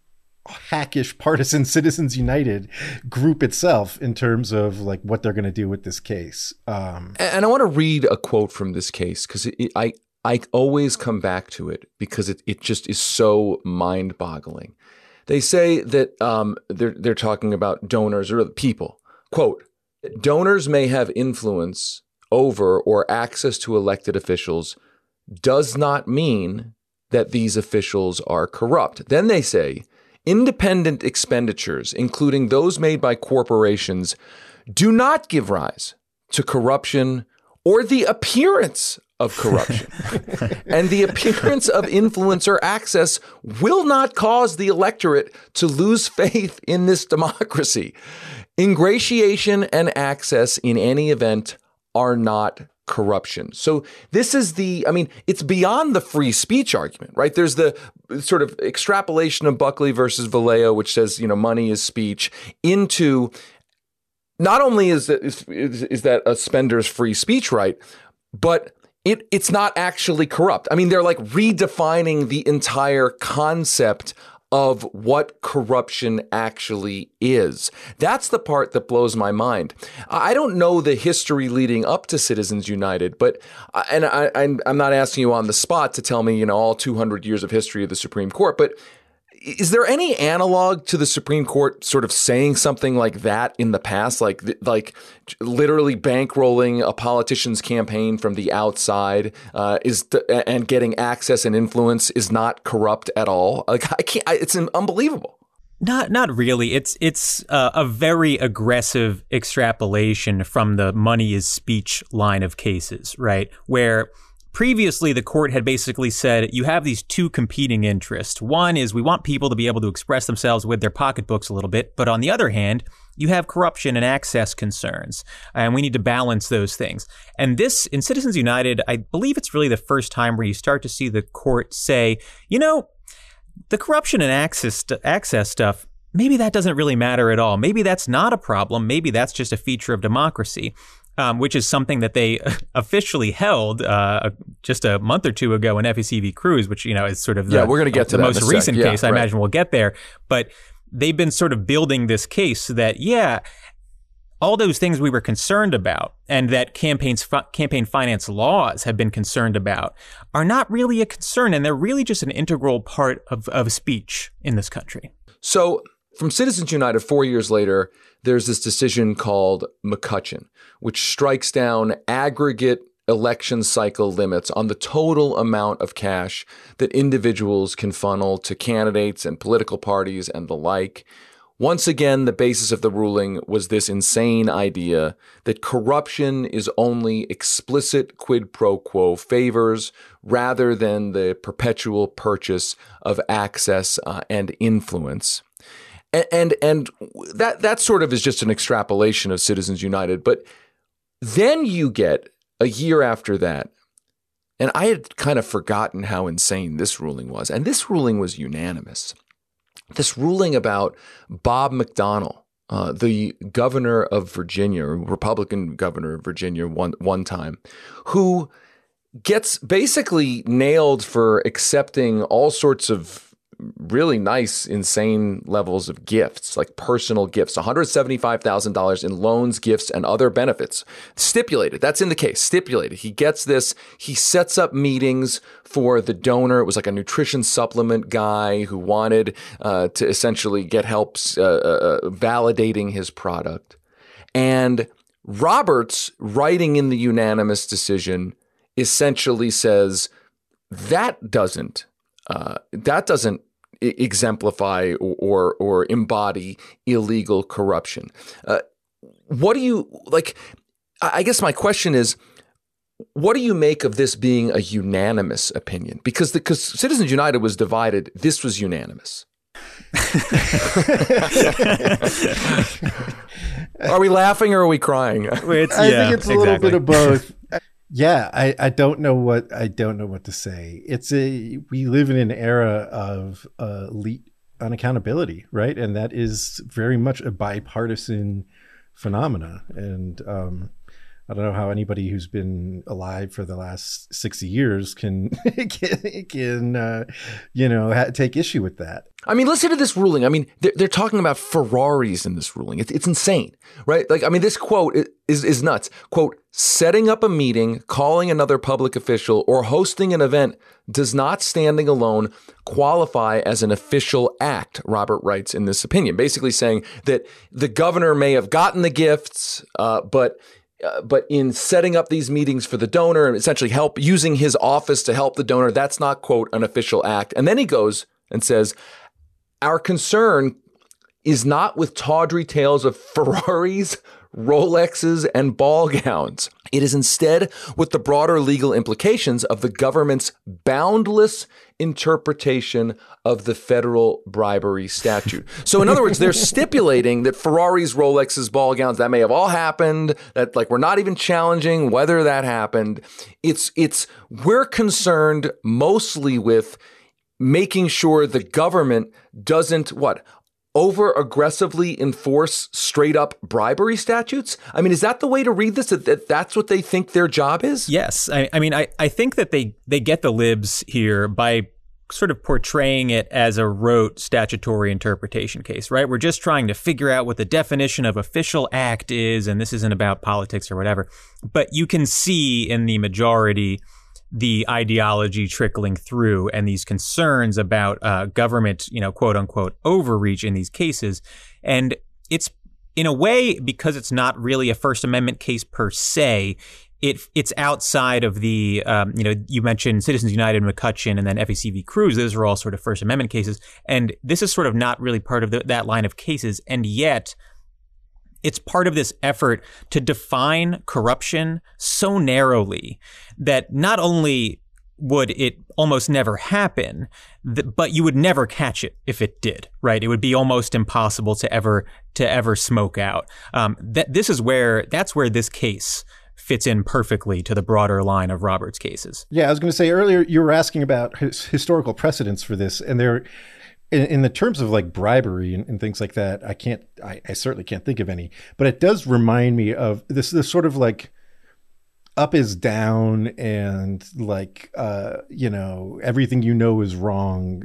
hackish partisan Citizens United group itself in terms of like what they're going to do with this case. And I want to read a quote from this case because I always come back to it because it just is so mind boggling. They say that they're talking about donors or people. Quote, donors may have influence over or access to elected officials does not mean that these officials are corrupt. Then they say independent expenditures, including those made by corporations, do not give rise to corruption or the appearance of corruption. And the appearance of influence or access will not cause the electorate to lose faith in this democracy. Ingratiation and access in any event are not corruption. So this is the, I mean, it's beyond the free speech argument, right? There's the sort of extrapolation of Buckley versus Vallejo, which says, you know, money is speech, into not only is that a spender's free speech right, but it's not actually corrupt. I mean, they're like redefining the entire concept of what corruption actually is. That's the part that blows my mind. I don't know the history leading up to Citizens United, but I'm not asking you on the spot to tell me, you know, all 200 years of history of the Supreme Court, but is there any analog to the Supreme Court sort of saying something like that in the past, like literally bankrolling a politician's campaign from the outside, and getting access and influence is not corrupt at all? Like, it's unbelievable. Not really. It's a very aggressive extrapolation from the money is speech line of cases, right? Where previously, the court had basically said you have these two competing interests. One is we want people to be able to express themselves with their pocketbooks a little bit. But on the other hand, you have corruption and access concerns, and we need to balance those things. And this, in Citizens United, I believe it's really the first time where you start to see the court say, you know, the corruption and access stuff, maybe that doesn't really matter at all. Maybe that's not a problem. Maybe that's just a feature of democracy. which is something that they officially held just a month or two ago in FEC v. Cruz, which, you know, is sort of the, we're gonna get to the most recent case. I imagine we'll get there. But they've been sort of building this case that, all those things we were concerned about and that campaign finance laws have been concerned about are not really a concern. And they're really just an integral part of speech in this country. So from Citizens United, 4 years later, there's this decision called McCutcheon, which strikes down aggregate election cycle limits on the total amount of cash that individuals can funnel to candidates and political parties and the like. Once again, the basis of the ruling was this insane idea that corruption is only explicit quid pro quo favors rather than the perpetual purchase of access and influence. And that sort of is just an extrapolation of Citizens United. But then you get a year after that, and I had kind of forgotten how insane this ruling was. And this ruling was unanimous. This ruling about Bob McDonnell, the governor of Virginia, Republican governor of Virginia one time, who gets basically nailed for accepting all sorts of really nice, insane levels of gifts, like personal gifts, $175,000 in loans, gifts, and other benefits. Stipulated. That's in the case. Stipulated. He gets this. He sets up meetings for the donor. It was like a nutrition supplement guy who wanted to essentially get help validating his product. And Roberts, writing in the unanimous decision, essentially says that doesn't exemplify or embody illegal corruption. I guess my question is, what do you make of this being a unanimous opinion? Because Citizens United was divided. This was unanimous. Are we laughing or are we crying? I think it's a little bit of both. Yeah, I don't know what to say. We live in an era of elite unaccountability, right? And that is very much a bipartisan phenomena. And I don't know how anybody who's been alive for the last 60 years can take issue with that. I mean, listen to this ruling. I mean, they're talking about Ferraris in this ruling. It's insane, right? Like, I mean, this quote is nuts. Quote, "Setting up a meeting, calling another public official, or hosting an event does not, standing alone, qualify as an official act," Robert writes in this opinion, basically saying that the governor may have gotten the gifts, but in setting up these meetings for the donor and essentially using his office to help the donor, that's not, quote, an official act. And then he goes and says, "Our concern is not with tawdry tales of Ferraris, Rolexes, and ball gowns. It is instead with the broader legal implications of the government's boundless interpretation of the federal bribery statute." So in other words, they're stipulating that Ferraris, Rolexes, ball gowns, that may have all happened, that like we're not even challenging whether that happened. It's we're concerned mostly with making sure the government doesn't over aggressively enforce straight up bribery statutes? I mean, is that the way to read this? That's what they think their job is? Yes. I mean, I think that they get the libs here by sort of portraying it as a rote statutory interpretation case, right? We're just trying to figure out what the definition of official act is, and this isn't about politics or whatever. But you can see in the majority the ideology trickling through and these concerns about government, you know, quote unquote, overreach in these cases. And it's in a way, because it's not really a First Amendment case per se, it's outside of the, you mentioned Citizens United, McCutcheon, and then FEC v. Cruz. Those are all sort of First Amendment cases. And this is sort of not really part of that line of cases. And yet it's part of this effort to define corruption so narrowly that not only would it almost never happen, but you would never catch it if it did, right? It would be almost impossible to ever smoke out. That's where this case fits in perfectly to the broader line of Roberts' cases. Yeah, I was going to say earlier you were asking about historical precedents for this, and there. in the terms of like bribery and things like that, I certainly can't think of any, but it does remind me of this sort of like up is down and like, you know, everything you know is wrong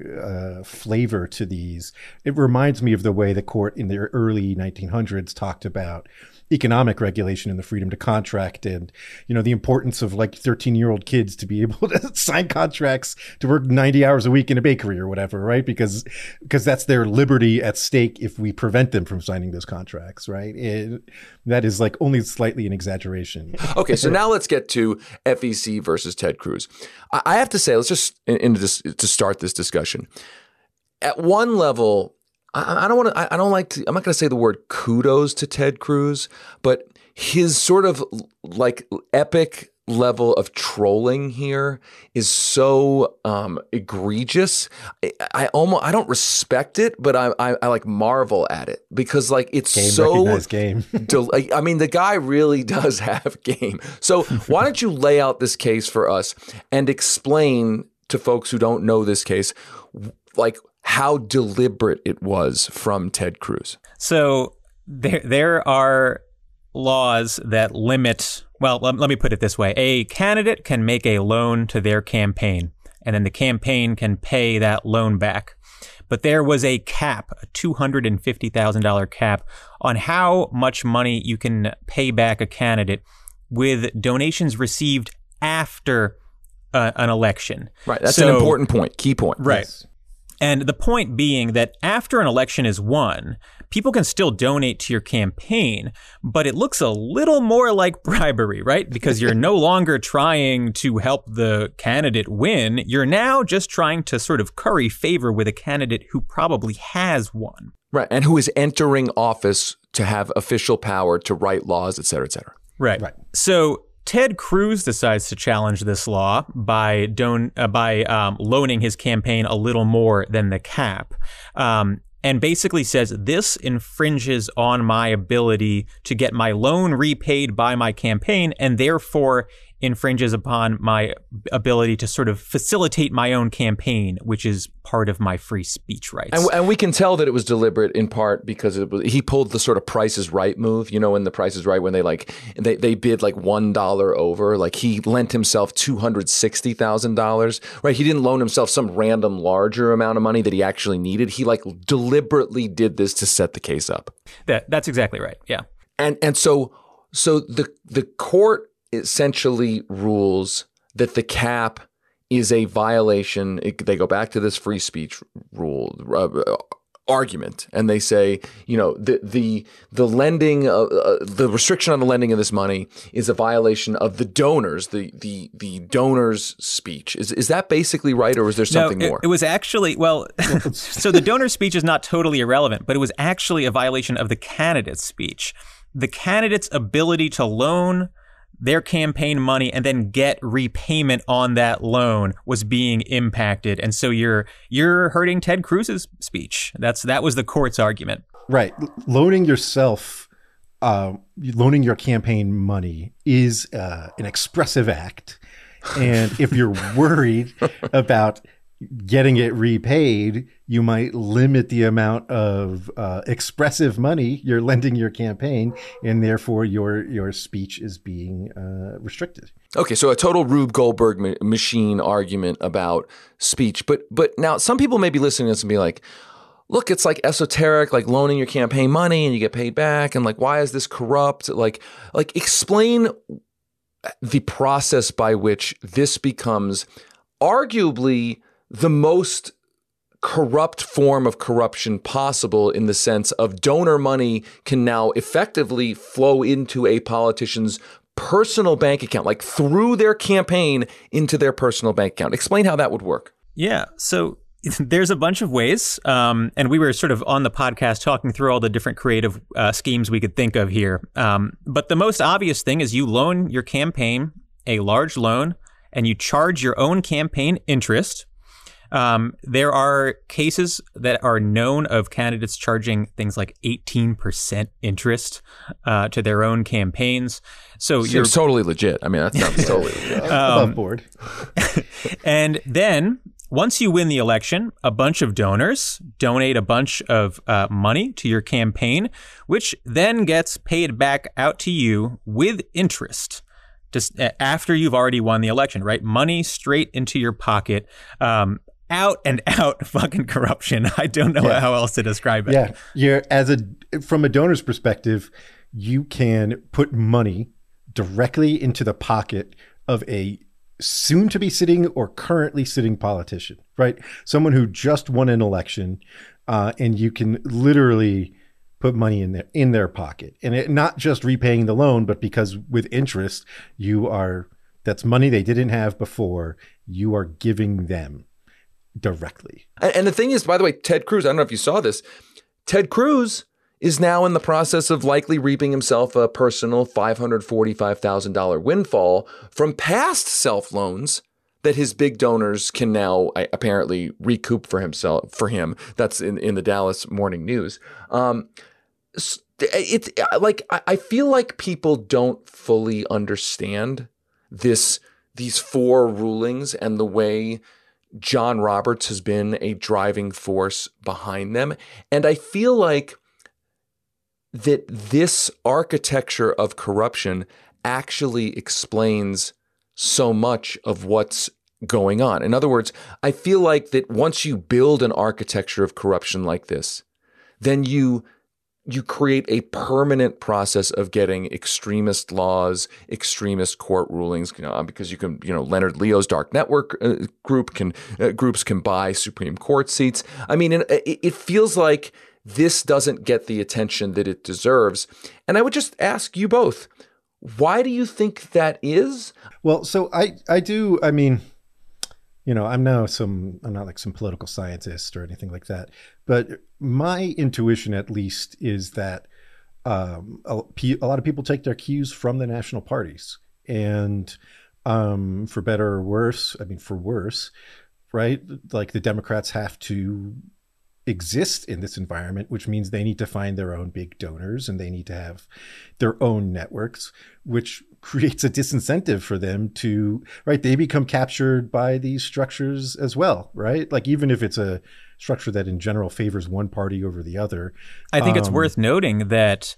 flavor to these. It reminds me of the way the court in the early 1900s talked about economic regulation and the freedom to contract and, you know, the importance of like 13-year-old kids to be able to sign contracts to work 90 hours a week in a bakery or whatever, right? Because that's their liberty at stake if we prevent them from signing those contracts, right? That is like only slightly an exaggeration. Okay, so now let's get to FEC versus Ted Cruz. I have to say, let's just, to start this discussion, at one level, I'm not going to say the word kudos to Ted Cruz, but his sort of like epic level of trolling here is so egregious. I don't respect it, but I like marvel at it because like it's game so game. I mean, the guy really does have game. So why don't you lay out this case for us and explain to folks who don't know this case, like, how deliberate it was from Ted Cruz. So there are laws that limit, well, let me put it this way. A candidate can make a loan to their campaign, and then the campaign can pay that loan back. But there was a cap, a $250,000 cap on how much money you can pay back a candidate with donations received after an election. Right. That's an important point, key point. Right. Yes. And the point being that after an election is won, people can still donate to your campaign, but it looks a little more like bribery, right? Because you're no longer trying to help the candidate win. You're now just trying to sort of curry favor with a candidate who probably has won. Right. And who is entering office to have official power to write laws, et cetera, et cetera. Right. Right. So Ted Cruz decides to challenge this law by loaning his campaign a little more than the cap, and basically says this infringes on my ability to get my loan repaid by my campaign and therefore infringes upon my ability to sort of facilitate my own campaign, which is part of my free speech rights. And we can tell that it was deliberate in part because he pulled the sort of Price is Right move, you know, in the Price is Right when they bid like $1 over, like he lent himself $260,000, right? He didn't loan himself some random larger amount of money that he actually needed. He like deliberately did this to set the case up. That's exactly right. Yeah. And so the court essentially rules that the cap is a violation. They go back to this free speech rule argument, and they say, you know, the lending, the restriction on the lending of this money is a violation of the donors, the donors' speech. Is that basically right, or was there something more? It was actually, well, so the donors' speech is not totally irrelevant, but it was actually a violation of the candidate's speech. The candidate's ability to loan their campaign money and then get repayment on that loan was being impacted. And so you're hurting Ted Cruz's speech. That was the court's argument. Right. Loaning your campaign money is an expressive act. And if you're worried about getting it repaid, you might limit the amount of expressive money you're lending your campaign, and therefore your speech is being restricted. Okay, so a total Rube Goldberg machine argument about speech. But now some people may be listening to this and be like, look, it's like esoteric, like loaning your campaign money and you get paid back, and like, why is this corrupt? Like explain the process by which this becomes arguably the most corrupt form of corruption possible, in the sense of donor money can now effectively flow into a politician's personal bank account, like through their campaign into their personal bank account. Explain how that would work. Yeah. So there's a bunch of ways. And we were sort of on the podcast talking through all the different creative schemes we could think of here. But the most obvious thing is you loan your campaign a large loan and you charge your own campaign interest. There are cases that are known of candidates charging things like 18% interest to their own campaigns. So you're totally legit. I mean, that sounds totally legit. Above board. And then once you win the election, a bunch of donors donate a bunch of money to your campaign, which then gets paid back out to you with interest just after you've already won the election, right? Money straight into your pocket. Out and out fucking corruption. I don't know how else to describe it. Yeah, you're, from a donor's perspective, you can put money directly into the pocket of a soon to be sitting or currently sitting politician, right? Someone who just won an election, and you can literally put money in their pocket, and it, not just repaying the loan, but because with interest, you are, that's money they didn't have before. You are giving them directly. And the thing is, by the way, Ted Cruz, I don't know if you saw this, Ted Cruz is now in the process of likely reaping himself a personal $545,000 windfall from past self-loans that his big donors can now apparently recoup for himself, for him. That's in the Dallas Morning News. It's like, I feel like people don't fully understand these four rulings and the way John Roberts has been a driving force behind them. And I feel like that this architecture of corruption actually explains so much of what's going on. In other words, I feel like that once you build an architecture of corruption like this, then you create a permanent process of getting extremist laws, extremist court rulings, because you can, Leonard Leo's Dark Network groups can buy Supreme Court seats. I mean, it feels like this doesn't get the attention that it deserves. And I would just ask you both, why do you think that is? Well, so I do. I mean, I'm not like some political scientist or anything like that, but my intuition at least is that a lot of people take their cues from the national parties, and for better or worse, I mean, for worse, right? Like the Democrats have to exist in this environment, which means they need to find their own big donors and they need to have their own networks, which creates a disincentive for them to, right? They become captured by these structures as well, right? Like even if it's a structure that in general favors one party over the other. I think it's worth noting that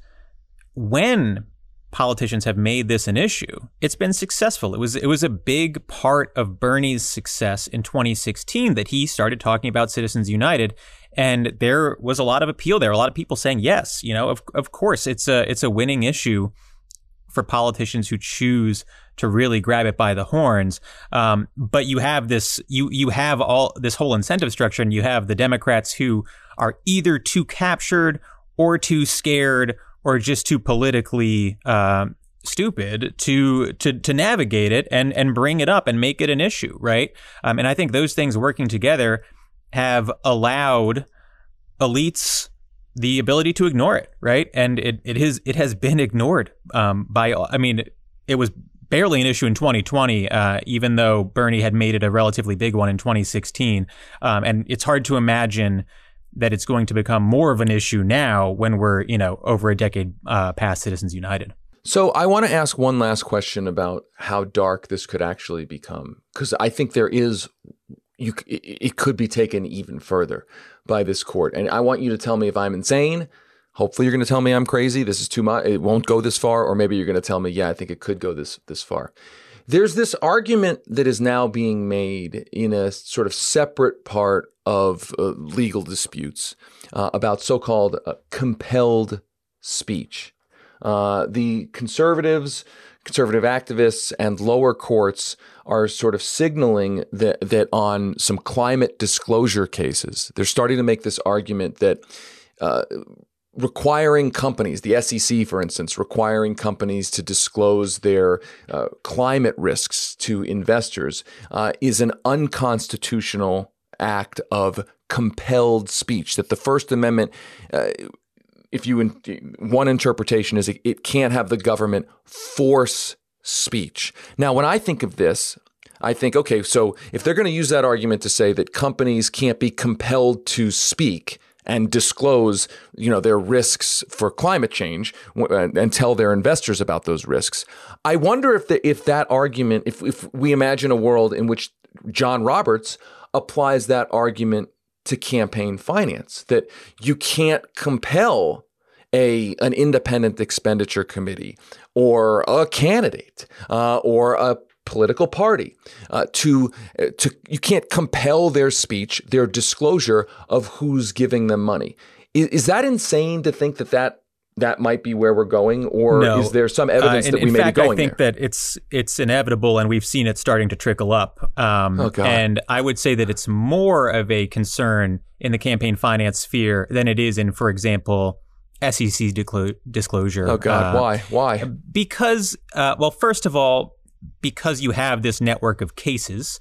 when politicians have made this an issue, it's been successful. It was a big part of Bernie's success in 2016 that he started talking about Citizens United. And there was a lot of appeal there, a lot of people saying, yes, of course, it's a winning issue for politicians who choose to really grab it by the horns. But you have this, you have all this whole incentive structure, and you have the Democrats who are either too captured or too scared or just too politically stupid to navigate it and bring it up and make it an issue, right? And I think those things working together have allowed elites the ability to ignore it, right? And it has been ignored by all. I mean, it was barely an issue in 2020, even though Bernie had made it a relatively big one in 2016. And it's hard to imagine that it's going to become more of an issue now when we're, over a decade past Citizens United. So I want to ask one last question about how dark this could actually become, because I think there is... It could be taken even further by this court. And I want you to tell me if I'm insane. Hopefully you're going to tell me I'm crazy. This is too much. It won't go this far. Or maybe you're going to tell me, yeah, I think it could go this far. There's this argument that is now being made in a sort of separate part of legal disputes about so-called compelled speech. The conservative activists and lower courts are sort of signaling that on some climate disclosure cases, they're starting to make this argument that requiring companies, the SEC, for instance, requiring companies to disclose their climate risks to investors is an unconstitutional act of compelled speech, that the First Amendment one interpretation is it can't have the government force speech. Now, when I think of this, I think, okay, so if they're going to use that argument to say that companies can't be compelled to speak and disclose, their risks for climate change and tell their investors about those risks, I wonder if that argument, if we imagine a world in which John Roberts applies that argument to campaign finance, that you can't compel an independent expenditure committee or a candidate or a political party you can't compel their speech, their disclosure of who's giving them money. Is that insane to think that might be where we're going, or no. Is there some evidence that we may be going there? In fact, I think that it's inevitable, and we've seen it starting to trickle up. And I would say that it's more of a concern in the campaign finance sphere than it is in, for example, SEC disclosure. Oh God, why? Because, first of all, because you have this network of cases,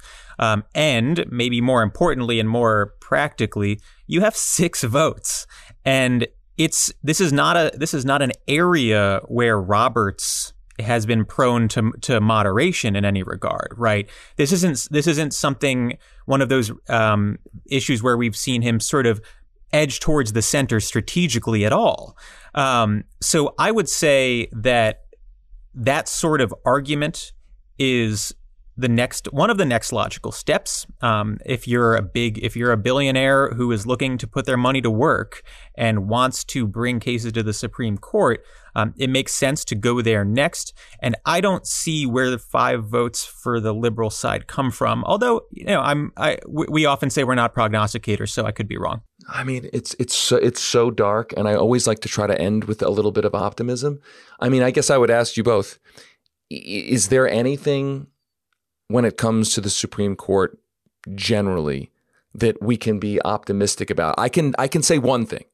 and maybe more importantly and more practically, you have 6 votes, and this is not an area where Roberts has been prone to moderation in any regard, right? This isn't something, one of those issues where we've seen him sort of edge towards the center strategically at all. So I would say that sort of argument is one of the next logical steps. If you're a billionaire who is looking to put their money to work and wants to bring cases to the Supreme Court, it makes sense to go there next. And I don't see where the 5 votes for the liberal side come from. Although, we often say we're not prognosticators, so I could be wrong. I mean, it's so dark, and I always like to try to end with a little bit of optimism. I mean, I guess I would ask you both: is there anything, when it comes to the Supreme Court generally, that we can be optimistic about? I can say one thing.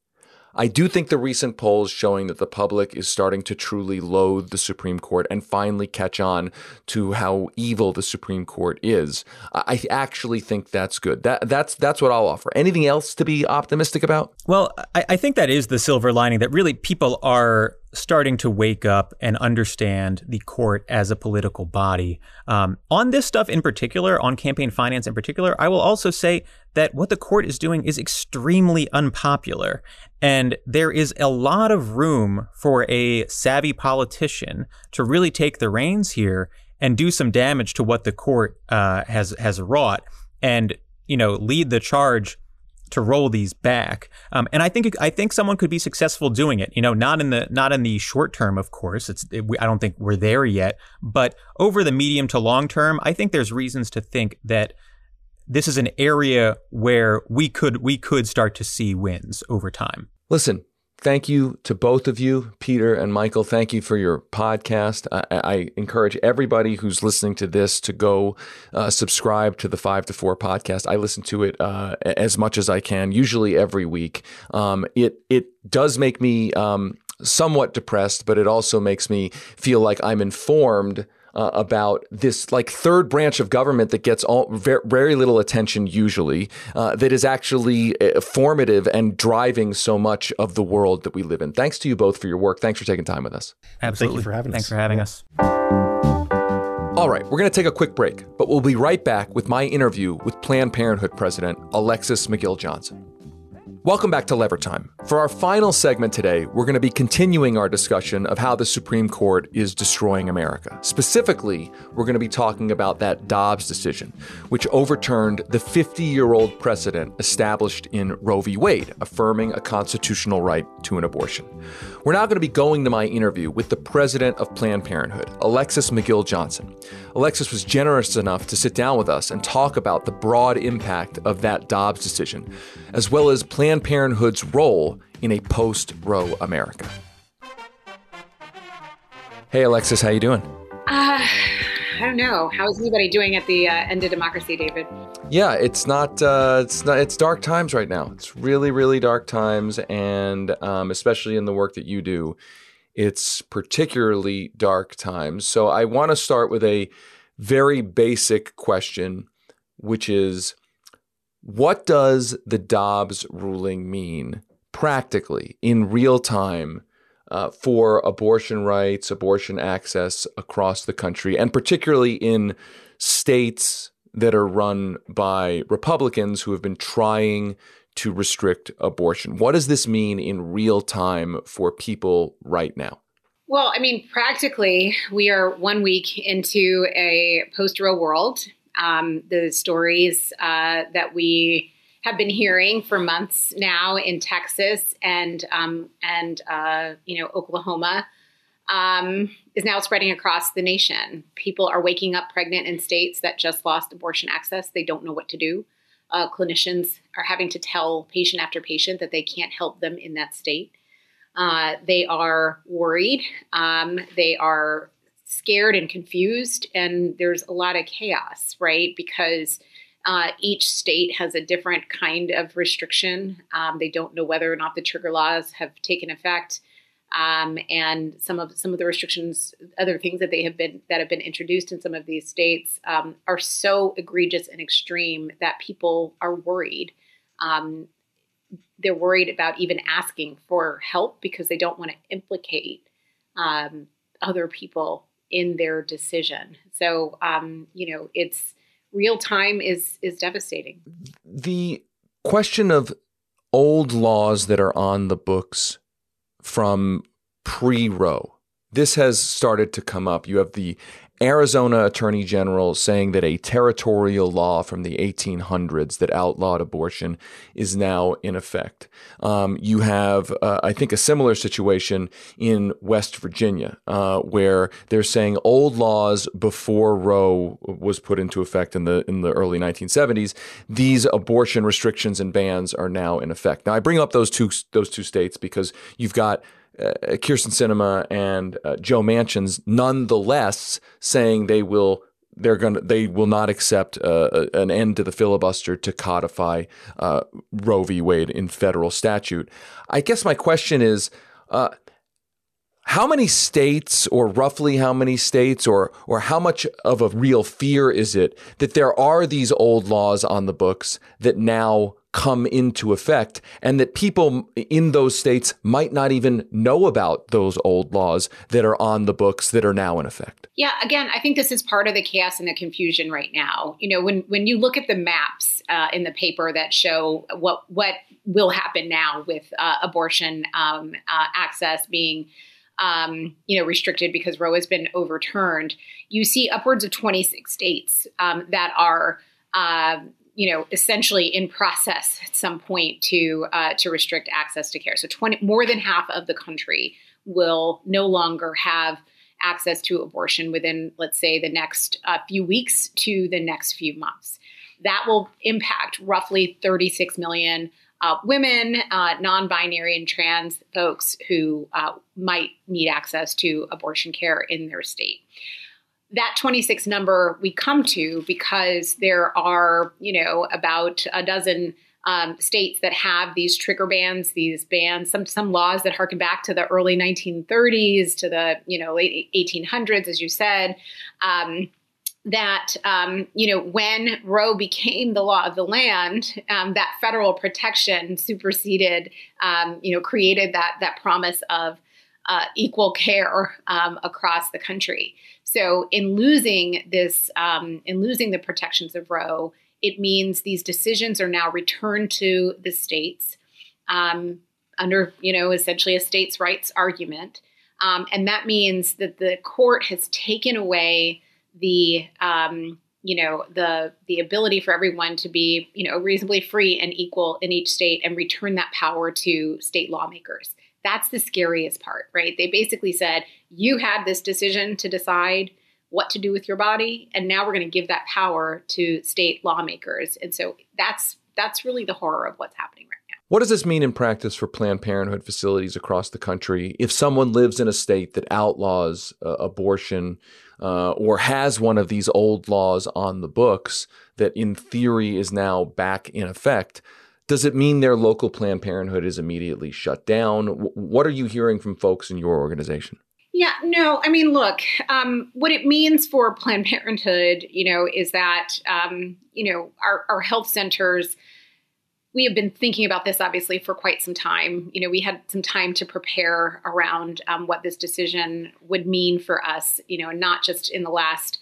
I do think the recent polls showing that the public is starting to truly loathe the Supreme Court and finally catch on to how evil the Supreme Court is. I actually think that's good. That's what I'll offer. Anything else to be optimistic about? Well, I think that is the silver lining, that really people are starting to wake up and understand the court as a political body. On this stuff in particular, on campaign finance in particular, I will also say that what the court is doing is extremely unpopular. And there is a lot of room for a savvy politician to really take the reins here and do some damage to what the court has wrought, and, lead the charge to roll these back. And I think someone could be successful doing it, not in the short term, of course. I don't think we're there yet, but over the medium to long term, I think there's reasons to think that this is an area where we could start to see wins over time. Listen, thank you to both of you, Peter and Michael. Thank you for your podcast. I encourage everybody who's listening to this to go subscribe to the 5-4 podcast. I listen to it as much as I can, usually every week. It does make me somewhat depressed, but it also makes me feel like I'm informed about this third branch of government that gets very little attention usually, that is actually formative and driving so much of the world that we live in. Thanks to you both for your work. Thanks for taking time with us. Absolutely. Thank you for having us. Thanks for having us. All right, we're going to take a quick break, but we'll be right back with my interview with Planned Parenthood President Alexis McGill Johnson. Welcome back to Lever Time. For our final segment today, we're going to be continuing our discussion of how the Supreme Court is destroying America. Specifically, we're going to be talking about that Dobbs decision, which overturned the 50-year-old precedent established in Roe v. Wade, affirming a constitutional right to an abortion. We're now going to be going to my interview with the president of Planned Parenthood, Alexis McGill Johnson. Alexis was generous enough to sit down with us and talk about the broad impact of that Dobbs decision, as well as Planned Parenthood's role in a post-Roe America. Hey, Alexis, how you doing? I don't know. How is anybody doing at the end of democracy, David? Yeah, it's not. It's dark times right now. It's really, really dark times, and especially in the work that you do, it's particularly dark times. So I want to start with a very basic question, which is, what does the Dobbs ruling mean practically in real time for abortion rights, abortion access across the country, and particularly in states that are run by Republicans who have been trying to restrict abortion? What does this mean in real time for people right now? Well, I mean, practically, we are 1 week into a post-Roe world. the stories that we have been hearing for months now in Texas and you know, Oklahoma, is now spreading across the nation. People are waking up pregnant in states that just lost abortion access. They don't know what to do. Clinicians are having to tell patient after patient that they can't help them in that state. They are worried. They are scared and confused. And there's a lot of chaos, right? Because each state has a different kind of restriction. They don't know whether or not the trigger laws have taken effect. And some of the restrictions, other things that have been introduced in some of these states are so egregious and extreme that people are worried. They're worried about even asking for help because they don't want to implicate other people in their decision. So, you know, it's real time is devastating. The question of old laws that are on the books from pre-Roe, this has started to come up. You have the Arizona Attorney General saying that a territorial law from the 1800s that outlawed abortion is now in effect. You have, I think, a similar situation in West Virginia, where they're saying old laws before Roe was put into effect in the early 1970s. These abortion restrictions and bans are now in effect. Now, I bring up those two states because you've got Kyrsten Sinema and Joe Manchin's, nonetheless, saying they will not accept an end to the filibuster to codify Roe v. Wade in federal statute. I guess my question is, how many states, or roughly how many states, or how much of a real fear is it that there are these old laws on the books that now come into effect, and that people in those states might not even know about those old laws that are on the books that are now in effect? Yeah, again, I think this is part of the chaos and the confusion right now. You know, when you look at the maps in the paper that show what will happen now with abortion access being you know, restricted because Roe has been overturned, you see upwards of 26 states that are you know, essentially in process at some point to restrict access to care. So more than half of the country will no longer have access to abortion within, let's say, the next few weeks to the next few months. That will impact roughly 36 million women, non-binary and trans folks who might need access to abortion care in their state. That 26 number we come to because there are, you know, about a dozen states that have these trigger bans, some laws that harken back to the early 1930s, to the, you know, late 1800s, as you said, you know, when Roe became the law of the land, that federal protection superseded, you know, created that promise of equal care across the country. So in losing this, the protections of Roe, it means these decisions are now returned to the states under, you know, essentially a states' rights argument. And that means that the court has taken away the, you know, the ability for everyone to be, you know, reasonably free and equal in each state, and return that power to state lawmakers. That's the scariest part, right? They basically said, you had this decision to decide what to do with your body, and now we're going to give that power to state lawmakers. And so that's really the horror of what's happening right now. What does this mean in practice for Planned Parenthood facilities across the country if someone lives in a state that outlaws abortion or has one of these old laws on the books that in theory is now back in effect? Does it mean their local Planned Parenthood is immediately shut down? What are you hearing from folks in your organization? Yeah, no, I mean, look, what it means for Planned Parenthood, you know, is that, you know, our health centers, we have been thinking about this, obviously, for quite some time. You know, we had some time to prepare around what this decision would mean for us, you know, not just in the last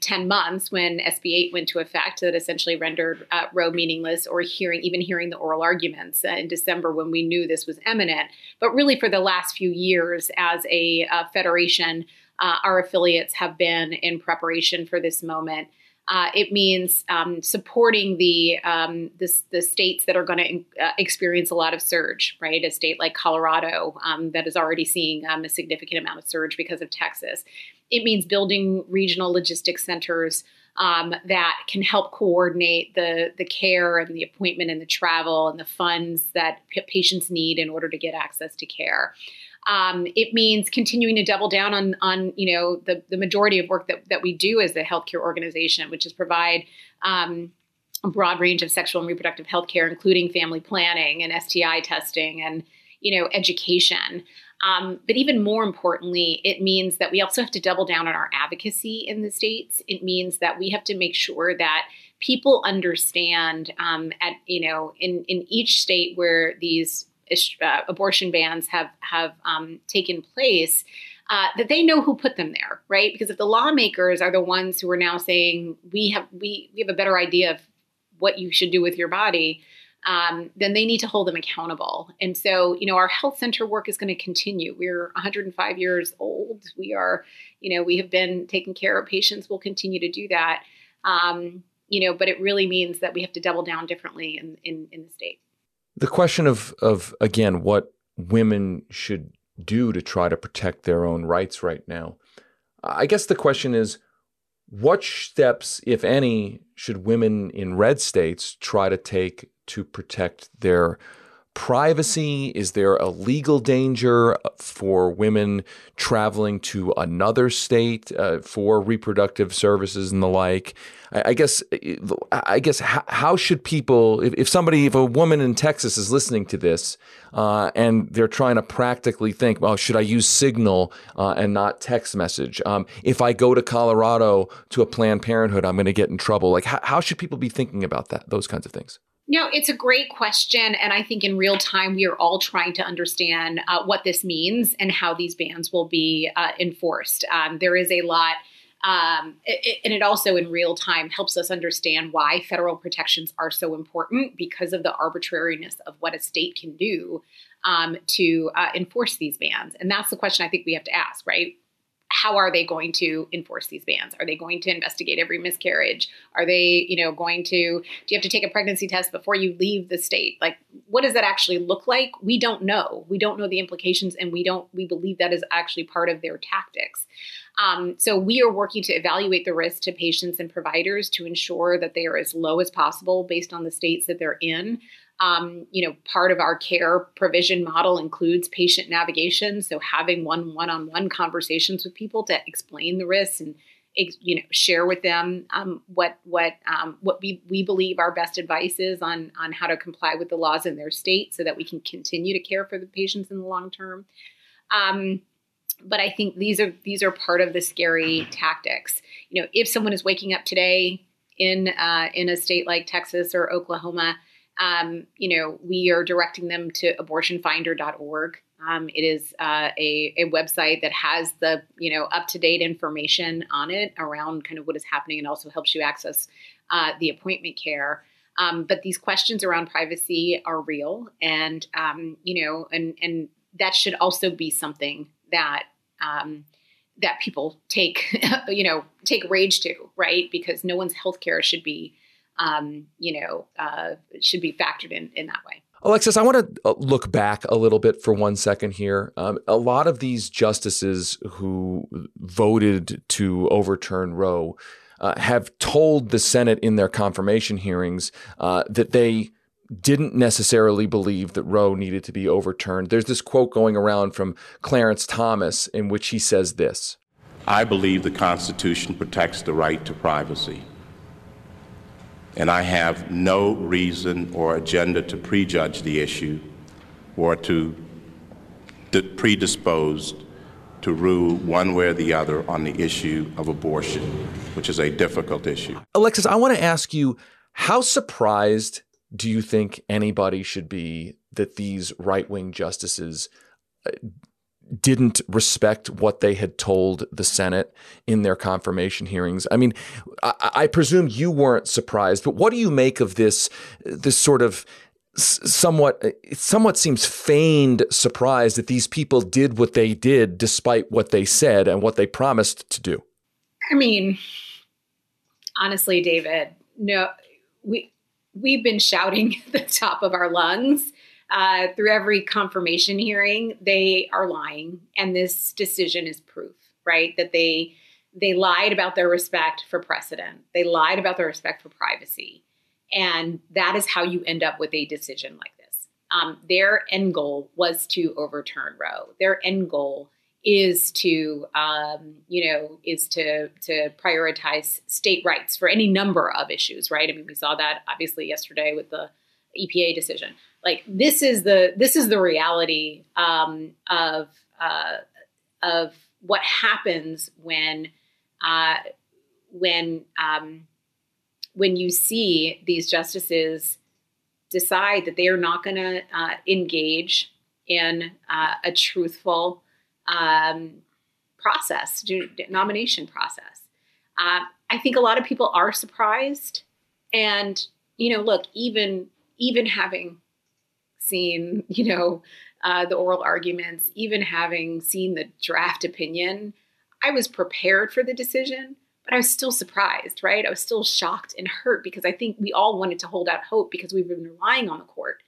10 months when SB 8 went to effect, that essentially rendered Roe meaningless, or even hearing the oral arguments in December when we knew this was imminent. But really for the last few years as a federation, our affiliates have been in preparation for this moment. It means supporting the states that are going to experience a lot of surge, right? A state like Colorado that is already seeing a significant amount of surge because of Texas. It means building regional logistics centers that can help coordinate the care and the appointment and the travel and the funds that patients need in order to get access to care. It means continuing to double down on you know, the majority of work that we do as a healthcare organization, which is provide a broad range of sexual and reproductive health care, including family planning and STI testing and, you know, education. But even more importantly, it means that we also have to double down on our advocacy in the states. It means that we have to make sure that people understand at, you know, in each state where these abortion bans have taken place, that they know who put them there, right? Because if the lawmakers are the ones who are now saying we have a better idea of what you should do with your body, then they need to hold them accountable. And so, you know, our health center work is going to continue. We're 105 years old. We are, you know, we have been taking care of patients. We'll continue to do that, you know. But it really means that we have to double down differently in the state. The question of again, what women should do to try to protect their own rights right now. I guess the question is, what steps, if any, should women in red states try to take to protect their privacy? Is there a legal danger for women traveling to another state for reproductive services and the like? I guess how should people, if a woman in Texas is listening to this and they're trying to practically think, well, should I use Signal and not text message? If I go to Colorado to a Planned Parenthood, I'm going to get in trouble. Like, how should people be thinking about that? Those kinds of things. No, it's a great question. And I think in real time, we are all trying to understand what this means and how these bans will be enforced. There is a lot, and it also in real time helps us understand why federal protections are so important because of the arbitrariness of what a state can do to enforce these bans. And that's the question I think we have to ask, right? How are they going to enforce these bans? Are they going to investigate every miscarriage? Are they, you know, going to, do you have to take a pregnancy test before you leave the state? Like, what does that actually look like? We don't know. We don't know the implications, and we believe that is actually part of their tactics. So we are working to evaluate the risk to patients and providers to ensure that they are as low as possible based on the states that they're in. You know, part of our care provision model includes patient navigation. So having one-on-one conversations with people to explain the risks and, you know, share with them what we believe our best advice is on how to comply with the laws in their state so that we can continue to care for the patients in the long term. But I think these are part of the scary tactics. You know, if someone is waking up today in a state like Texas or Oklahoma, you know, we are directing them to abortionfinder.org. It is a website that has the, you know, up-to-date information on it around kind of what is happening and also helps you access the appointment care. But these questions around privacy are real, and, you know, and that should also be something that that people take rage to, right? Because no one's healthcare should be should be factored in that way. Alexis, I want to look back a little bit for 1 second here. A lot of these justices who voted to overturn Roe have told the Senate in their confirmation hearings that they didn't necessarily believe that Roe needed to be overturned. There's this quote going around from Clarence Thomas in which he says this: "I believe the Constitution protects the right to privacy. And I have no reason or agenda to prejudge the issue or to predispose to rule one way or the other on the issue of abortion, which is a difficult issue." Alexis, I want to ask you, how surprised do you think anybody should be that these right-wing justices didn't respect what they had told the Senate in their confirmation hearings? I mean, I presume you weren't surprised, but what do you make of this sort of somewhat seems feigned surprise that these people did what they did despite what they said and what they promised to do? I mean, honestly, David, no, we've been shouting at the top of our lungs through every confirmation hearing. They are lying. And this decision is proof, right? That they lied about their respect for precedent. They lied about their respect for privacy. And that is how you end up with a decision like this. Their end goal was to overturn Roe. Their end goal is to prioritize state rights for any number of issues, right? I mean, we saw that obviously yesterday with the EPA decision. Like, this is the reality of what happens when you see these justices decide that they are not going to engage in a truthful nomination process. I think a lot of people are surprised. And, look, even having seen, the oral arguments, even having seen the draft opinion, I was prepared for the decision, but I was still surprised, right? I was still shocked and hurt because I think we all wanted to hold out hope because we've been relying on the court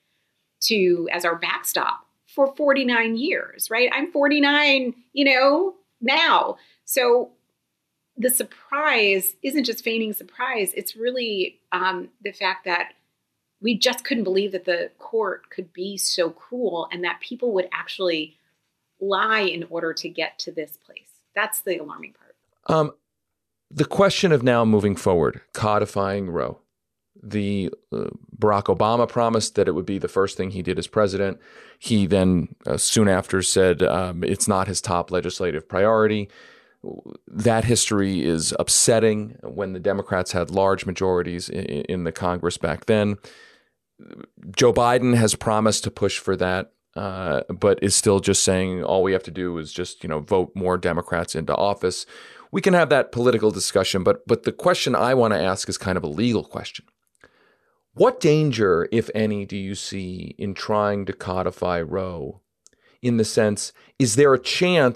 as our backstop for 49 years, right? I'm 49, now. So the surprise isn't just feigning surprise. It's really the fact that we just couldn't believe that the court could be so cruel and that people would actually lie in order to get to this place. That's the alarming part. The question of now moving forward, codifying Roe. Barack Obama promised that it would be the first thing he did as president. He then soon after said it's not his top legislative priority. That history is upsetting when the Democrats had large majorities in the Congress back then. Joe Biden has promised to push for that, but is still just saying all we have to do is just, vote more Democrats into office. We can have that political discussion, but the question I want to ask is kind of a legal question. What danger, if any, do you see in trying to codify Roe? In the sense, is there a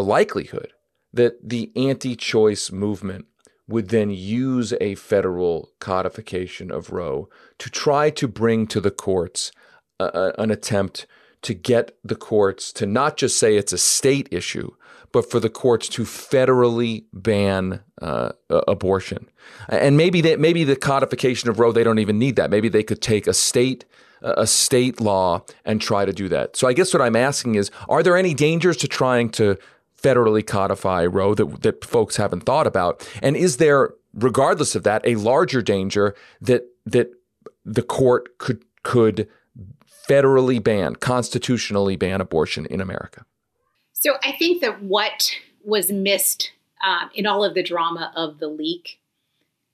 likelihood that the anti-choice movement would then use a federal codification of Roe to try to bring to the courts an attempt to get the courts to not just say it's a state issue, but for the courts to federally ban abortion? And maybe the codification of Roe, they don't even need that. Maybe they could take a state law and try to do that. So I guess what I'm asking is, are there any dangers to trying to federally codify Roe that folks haven't thought about? And is there, regardless of that, a larger danger that the court could federally ban, constitutionally ban abortion in America? So I think that what was missed in all of the drama of the leak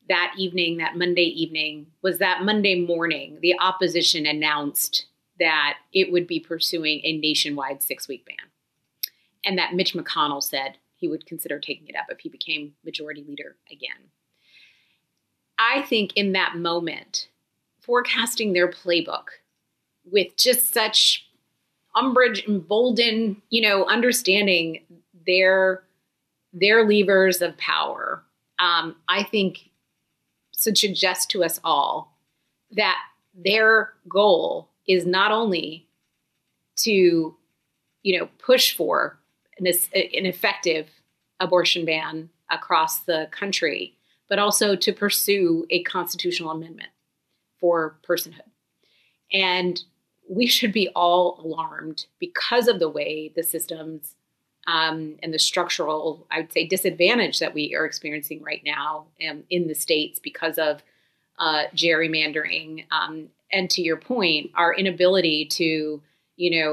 that evening, that Monday evening, was that Monday morning, the opposition announced that it would be pursuing a nationwide 6-week ban. And that Mitch McConnell said he would consider taking it up if he became majority leader again. I think in that moment, forecasting their playbook with just such umbrage, emboldened, understanding their levers of power, I think should suggest to us all that their goal is not only to, push for an effective abortion ban across the country, but also to pursue a constitutional amendment for personhood. And we should be all alarmed because of the way the systems and the structural, I would say, disadvantage that we are experiencing right now in the states because of gerrymandering. And to your point, our inability to,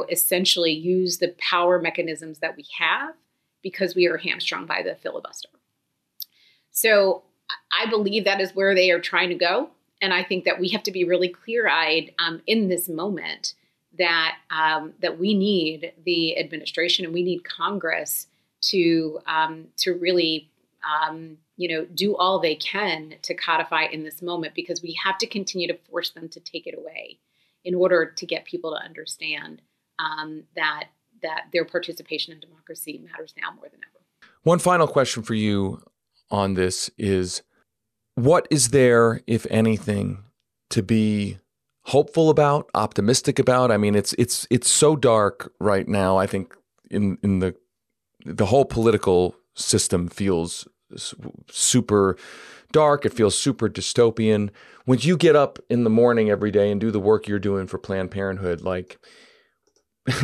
essentially use the power mechanisms that we have because we are hamstrung by the filibuster. So I believe that is where they are trying to go. And I think that we have to be really clear-eyed in this moment that that we need the administration and we need Congress to really do all they can to codify in this moment, because we have to continue to force them to take it away in order to get people to understand that their participation in democracy matters now more than ever. One final question for you on this is, what is there, if anything, to be hopeful about, optimistic about? I mean, it's so dark right now. I think in the whole political system feels super dark. It feels super dystopian. When you get up in the morning every day and do the work you're doing for Planned Parenthood, like,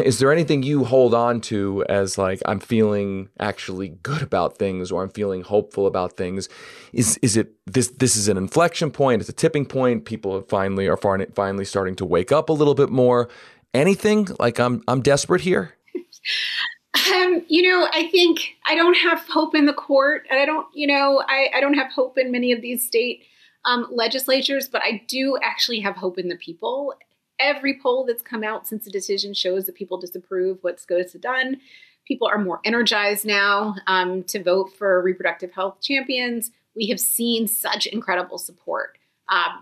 is there anything you hold on to as like, I'm feeling actually good about things, or I'm feeling hopeful about things? Is it this is an inflection point? It's a tipping point. People are finally starting to wake up a little bit more. Anything? Like, I'm desperate here. I think I don't have hope in the court, and I don't have hope in many of these state legislatures, but I do actually have hope in the people. Every poll that's come out since the decision shows that people disapprove what's going to be done. People are more energized now to vote for reproductive health champions. We have seen such incredible support.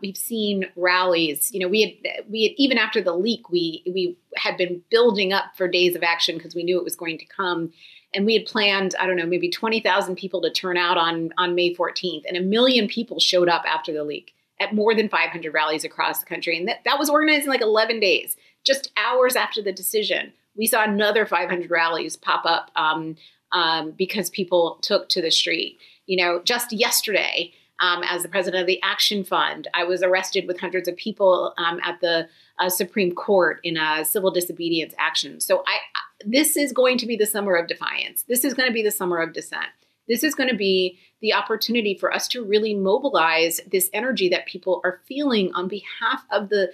We've seen rallies. We had even after the leak, we had been building up for days of action because we knew it was going to come. And we had planned, I don't know, maybe 20,000 people to turn out on May 14th. And 1 million people showed up after the leak at more than 500 rallies across the country. And that was organized in like 11 days, just hours after the decision. We saw another 500 rallies pop up because people took to the street. Just yesterday, as the president of the Action Fund, I was arrested with hundreds of people at the Supreme Court in a civil disobedience action. So this is going to be the summer of defiance. This is going to be the summer of dissent. This is going to be the opportunity for us to really mobilize this energy that people are feeling on behalf of the,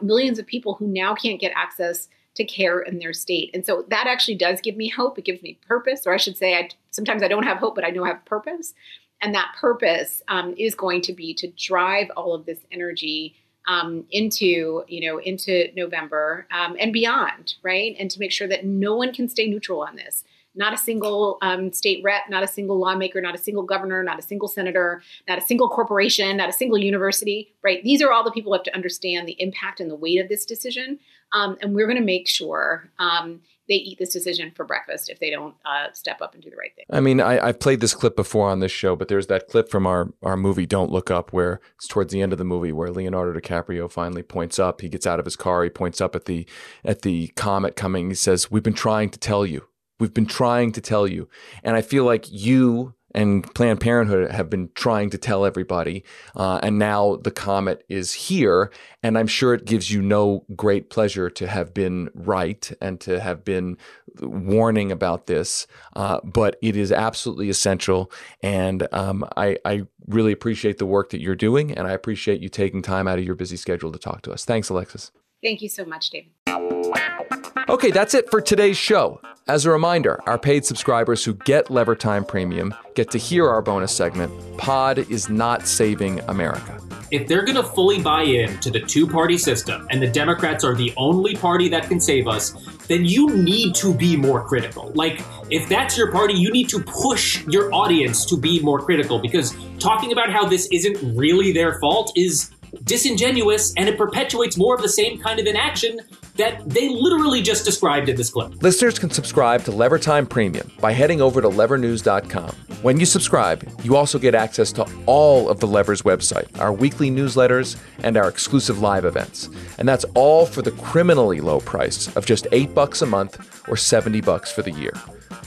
millions of people who now can't get access to care in their state. And so that actually does give me hope. It gives me purpose, or I should say, sometimes I don't have hope, but I know I have purpose. And that purpose is going to be to drive all of this energy into November and beyond, right? And to make sure that no one can stay neutral on this. Not a single state rep, not a single lawmaker, not a single governor, not a single senator, not a single corporation, not a single university, right? These are all the people who have to understand the impact and the weight of this decision. And we're going to make sure they eat this decision for breakfast if they don't step up and do the right thing. I mean, I've played this clip before on this show, but there's that clip from our movie, Don't Look Up, where it's towards the end of the movie where Leonardo DiCaprio finally points up. He gets out of his car. He points up at the comet coming. He says, "We've been trying to tell you. We've been trying to tell you." And I feel like you and Planned Parenthood have been trying to tell everybody. And now the comet is here. And I'm sure it gives you no great pleasure to have been right and to have been warning about this. But it is absolutely essential. And I really appreciate the work that you're doing. And I appreciate you taking time out of your busy schedule to talk to us. Thanks, Alexis. Thank you so much, David. Okay, that's it for today's show. As a reminder, our paid subscribers who get Lever Time Premium get to hear our bonus segment, Pod is Not Saving America. If they're going to fully buy in to the two-party system and the Democrats are the only party that can save us, then you need to be more critical. Like, if that's your party, you need to push your audience to be more critical, because talking about how this isn't really their fault is disingenuous, and it perpetuates more of the same kind of inaction that they literally just described in this clip. Listeners can subscribe to Lever Time Premium by heading over to levernews.com. When you subscribe, you also get access to all of the Lever's website, our weekly newsletters, and our exclusive live events. And that's all for the criminally low price of just $8 a month or $70 for the year.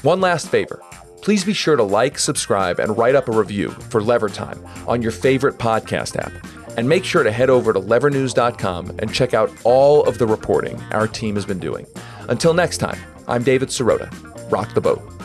One last favor. Please be sure to like, subscribe, and write up a review for Lever Time on your favorite podcast app. And make sure to head over to levernews.com and check out all of the reporting our team has been doing. Until next time, I'm David Sirota. Rock the boat.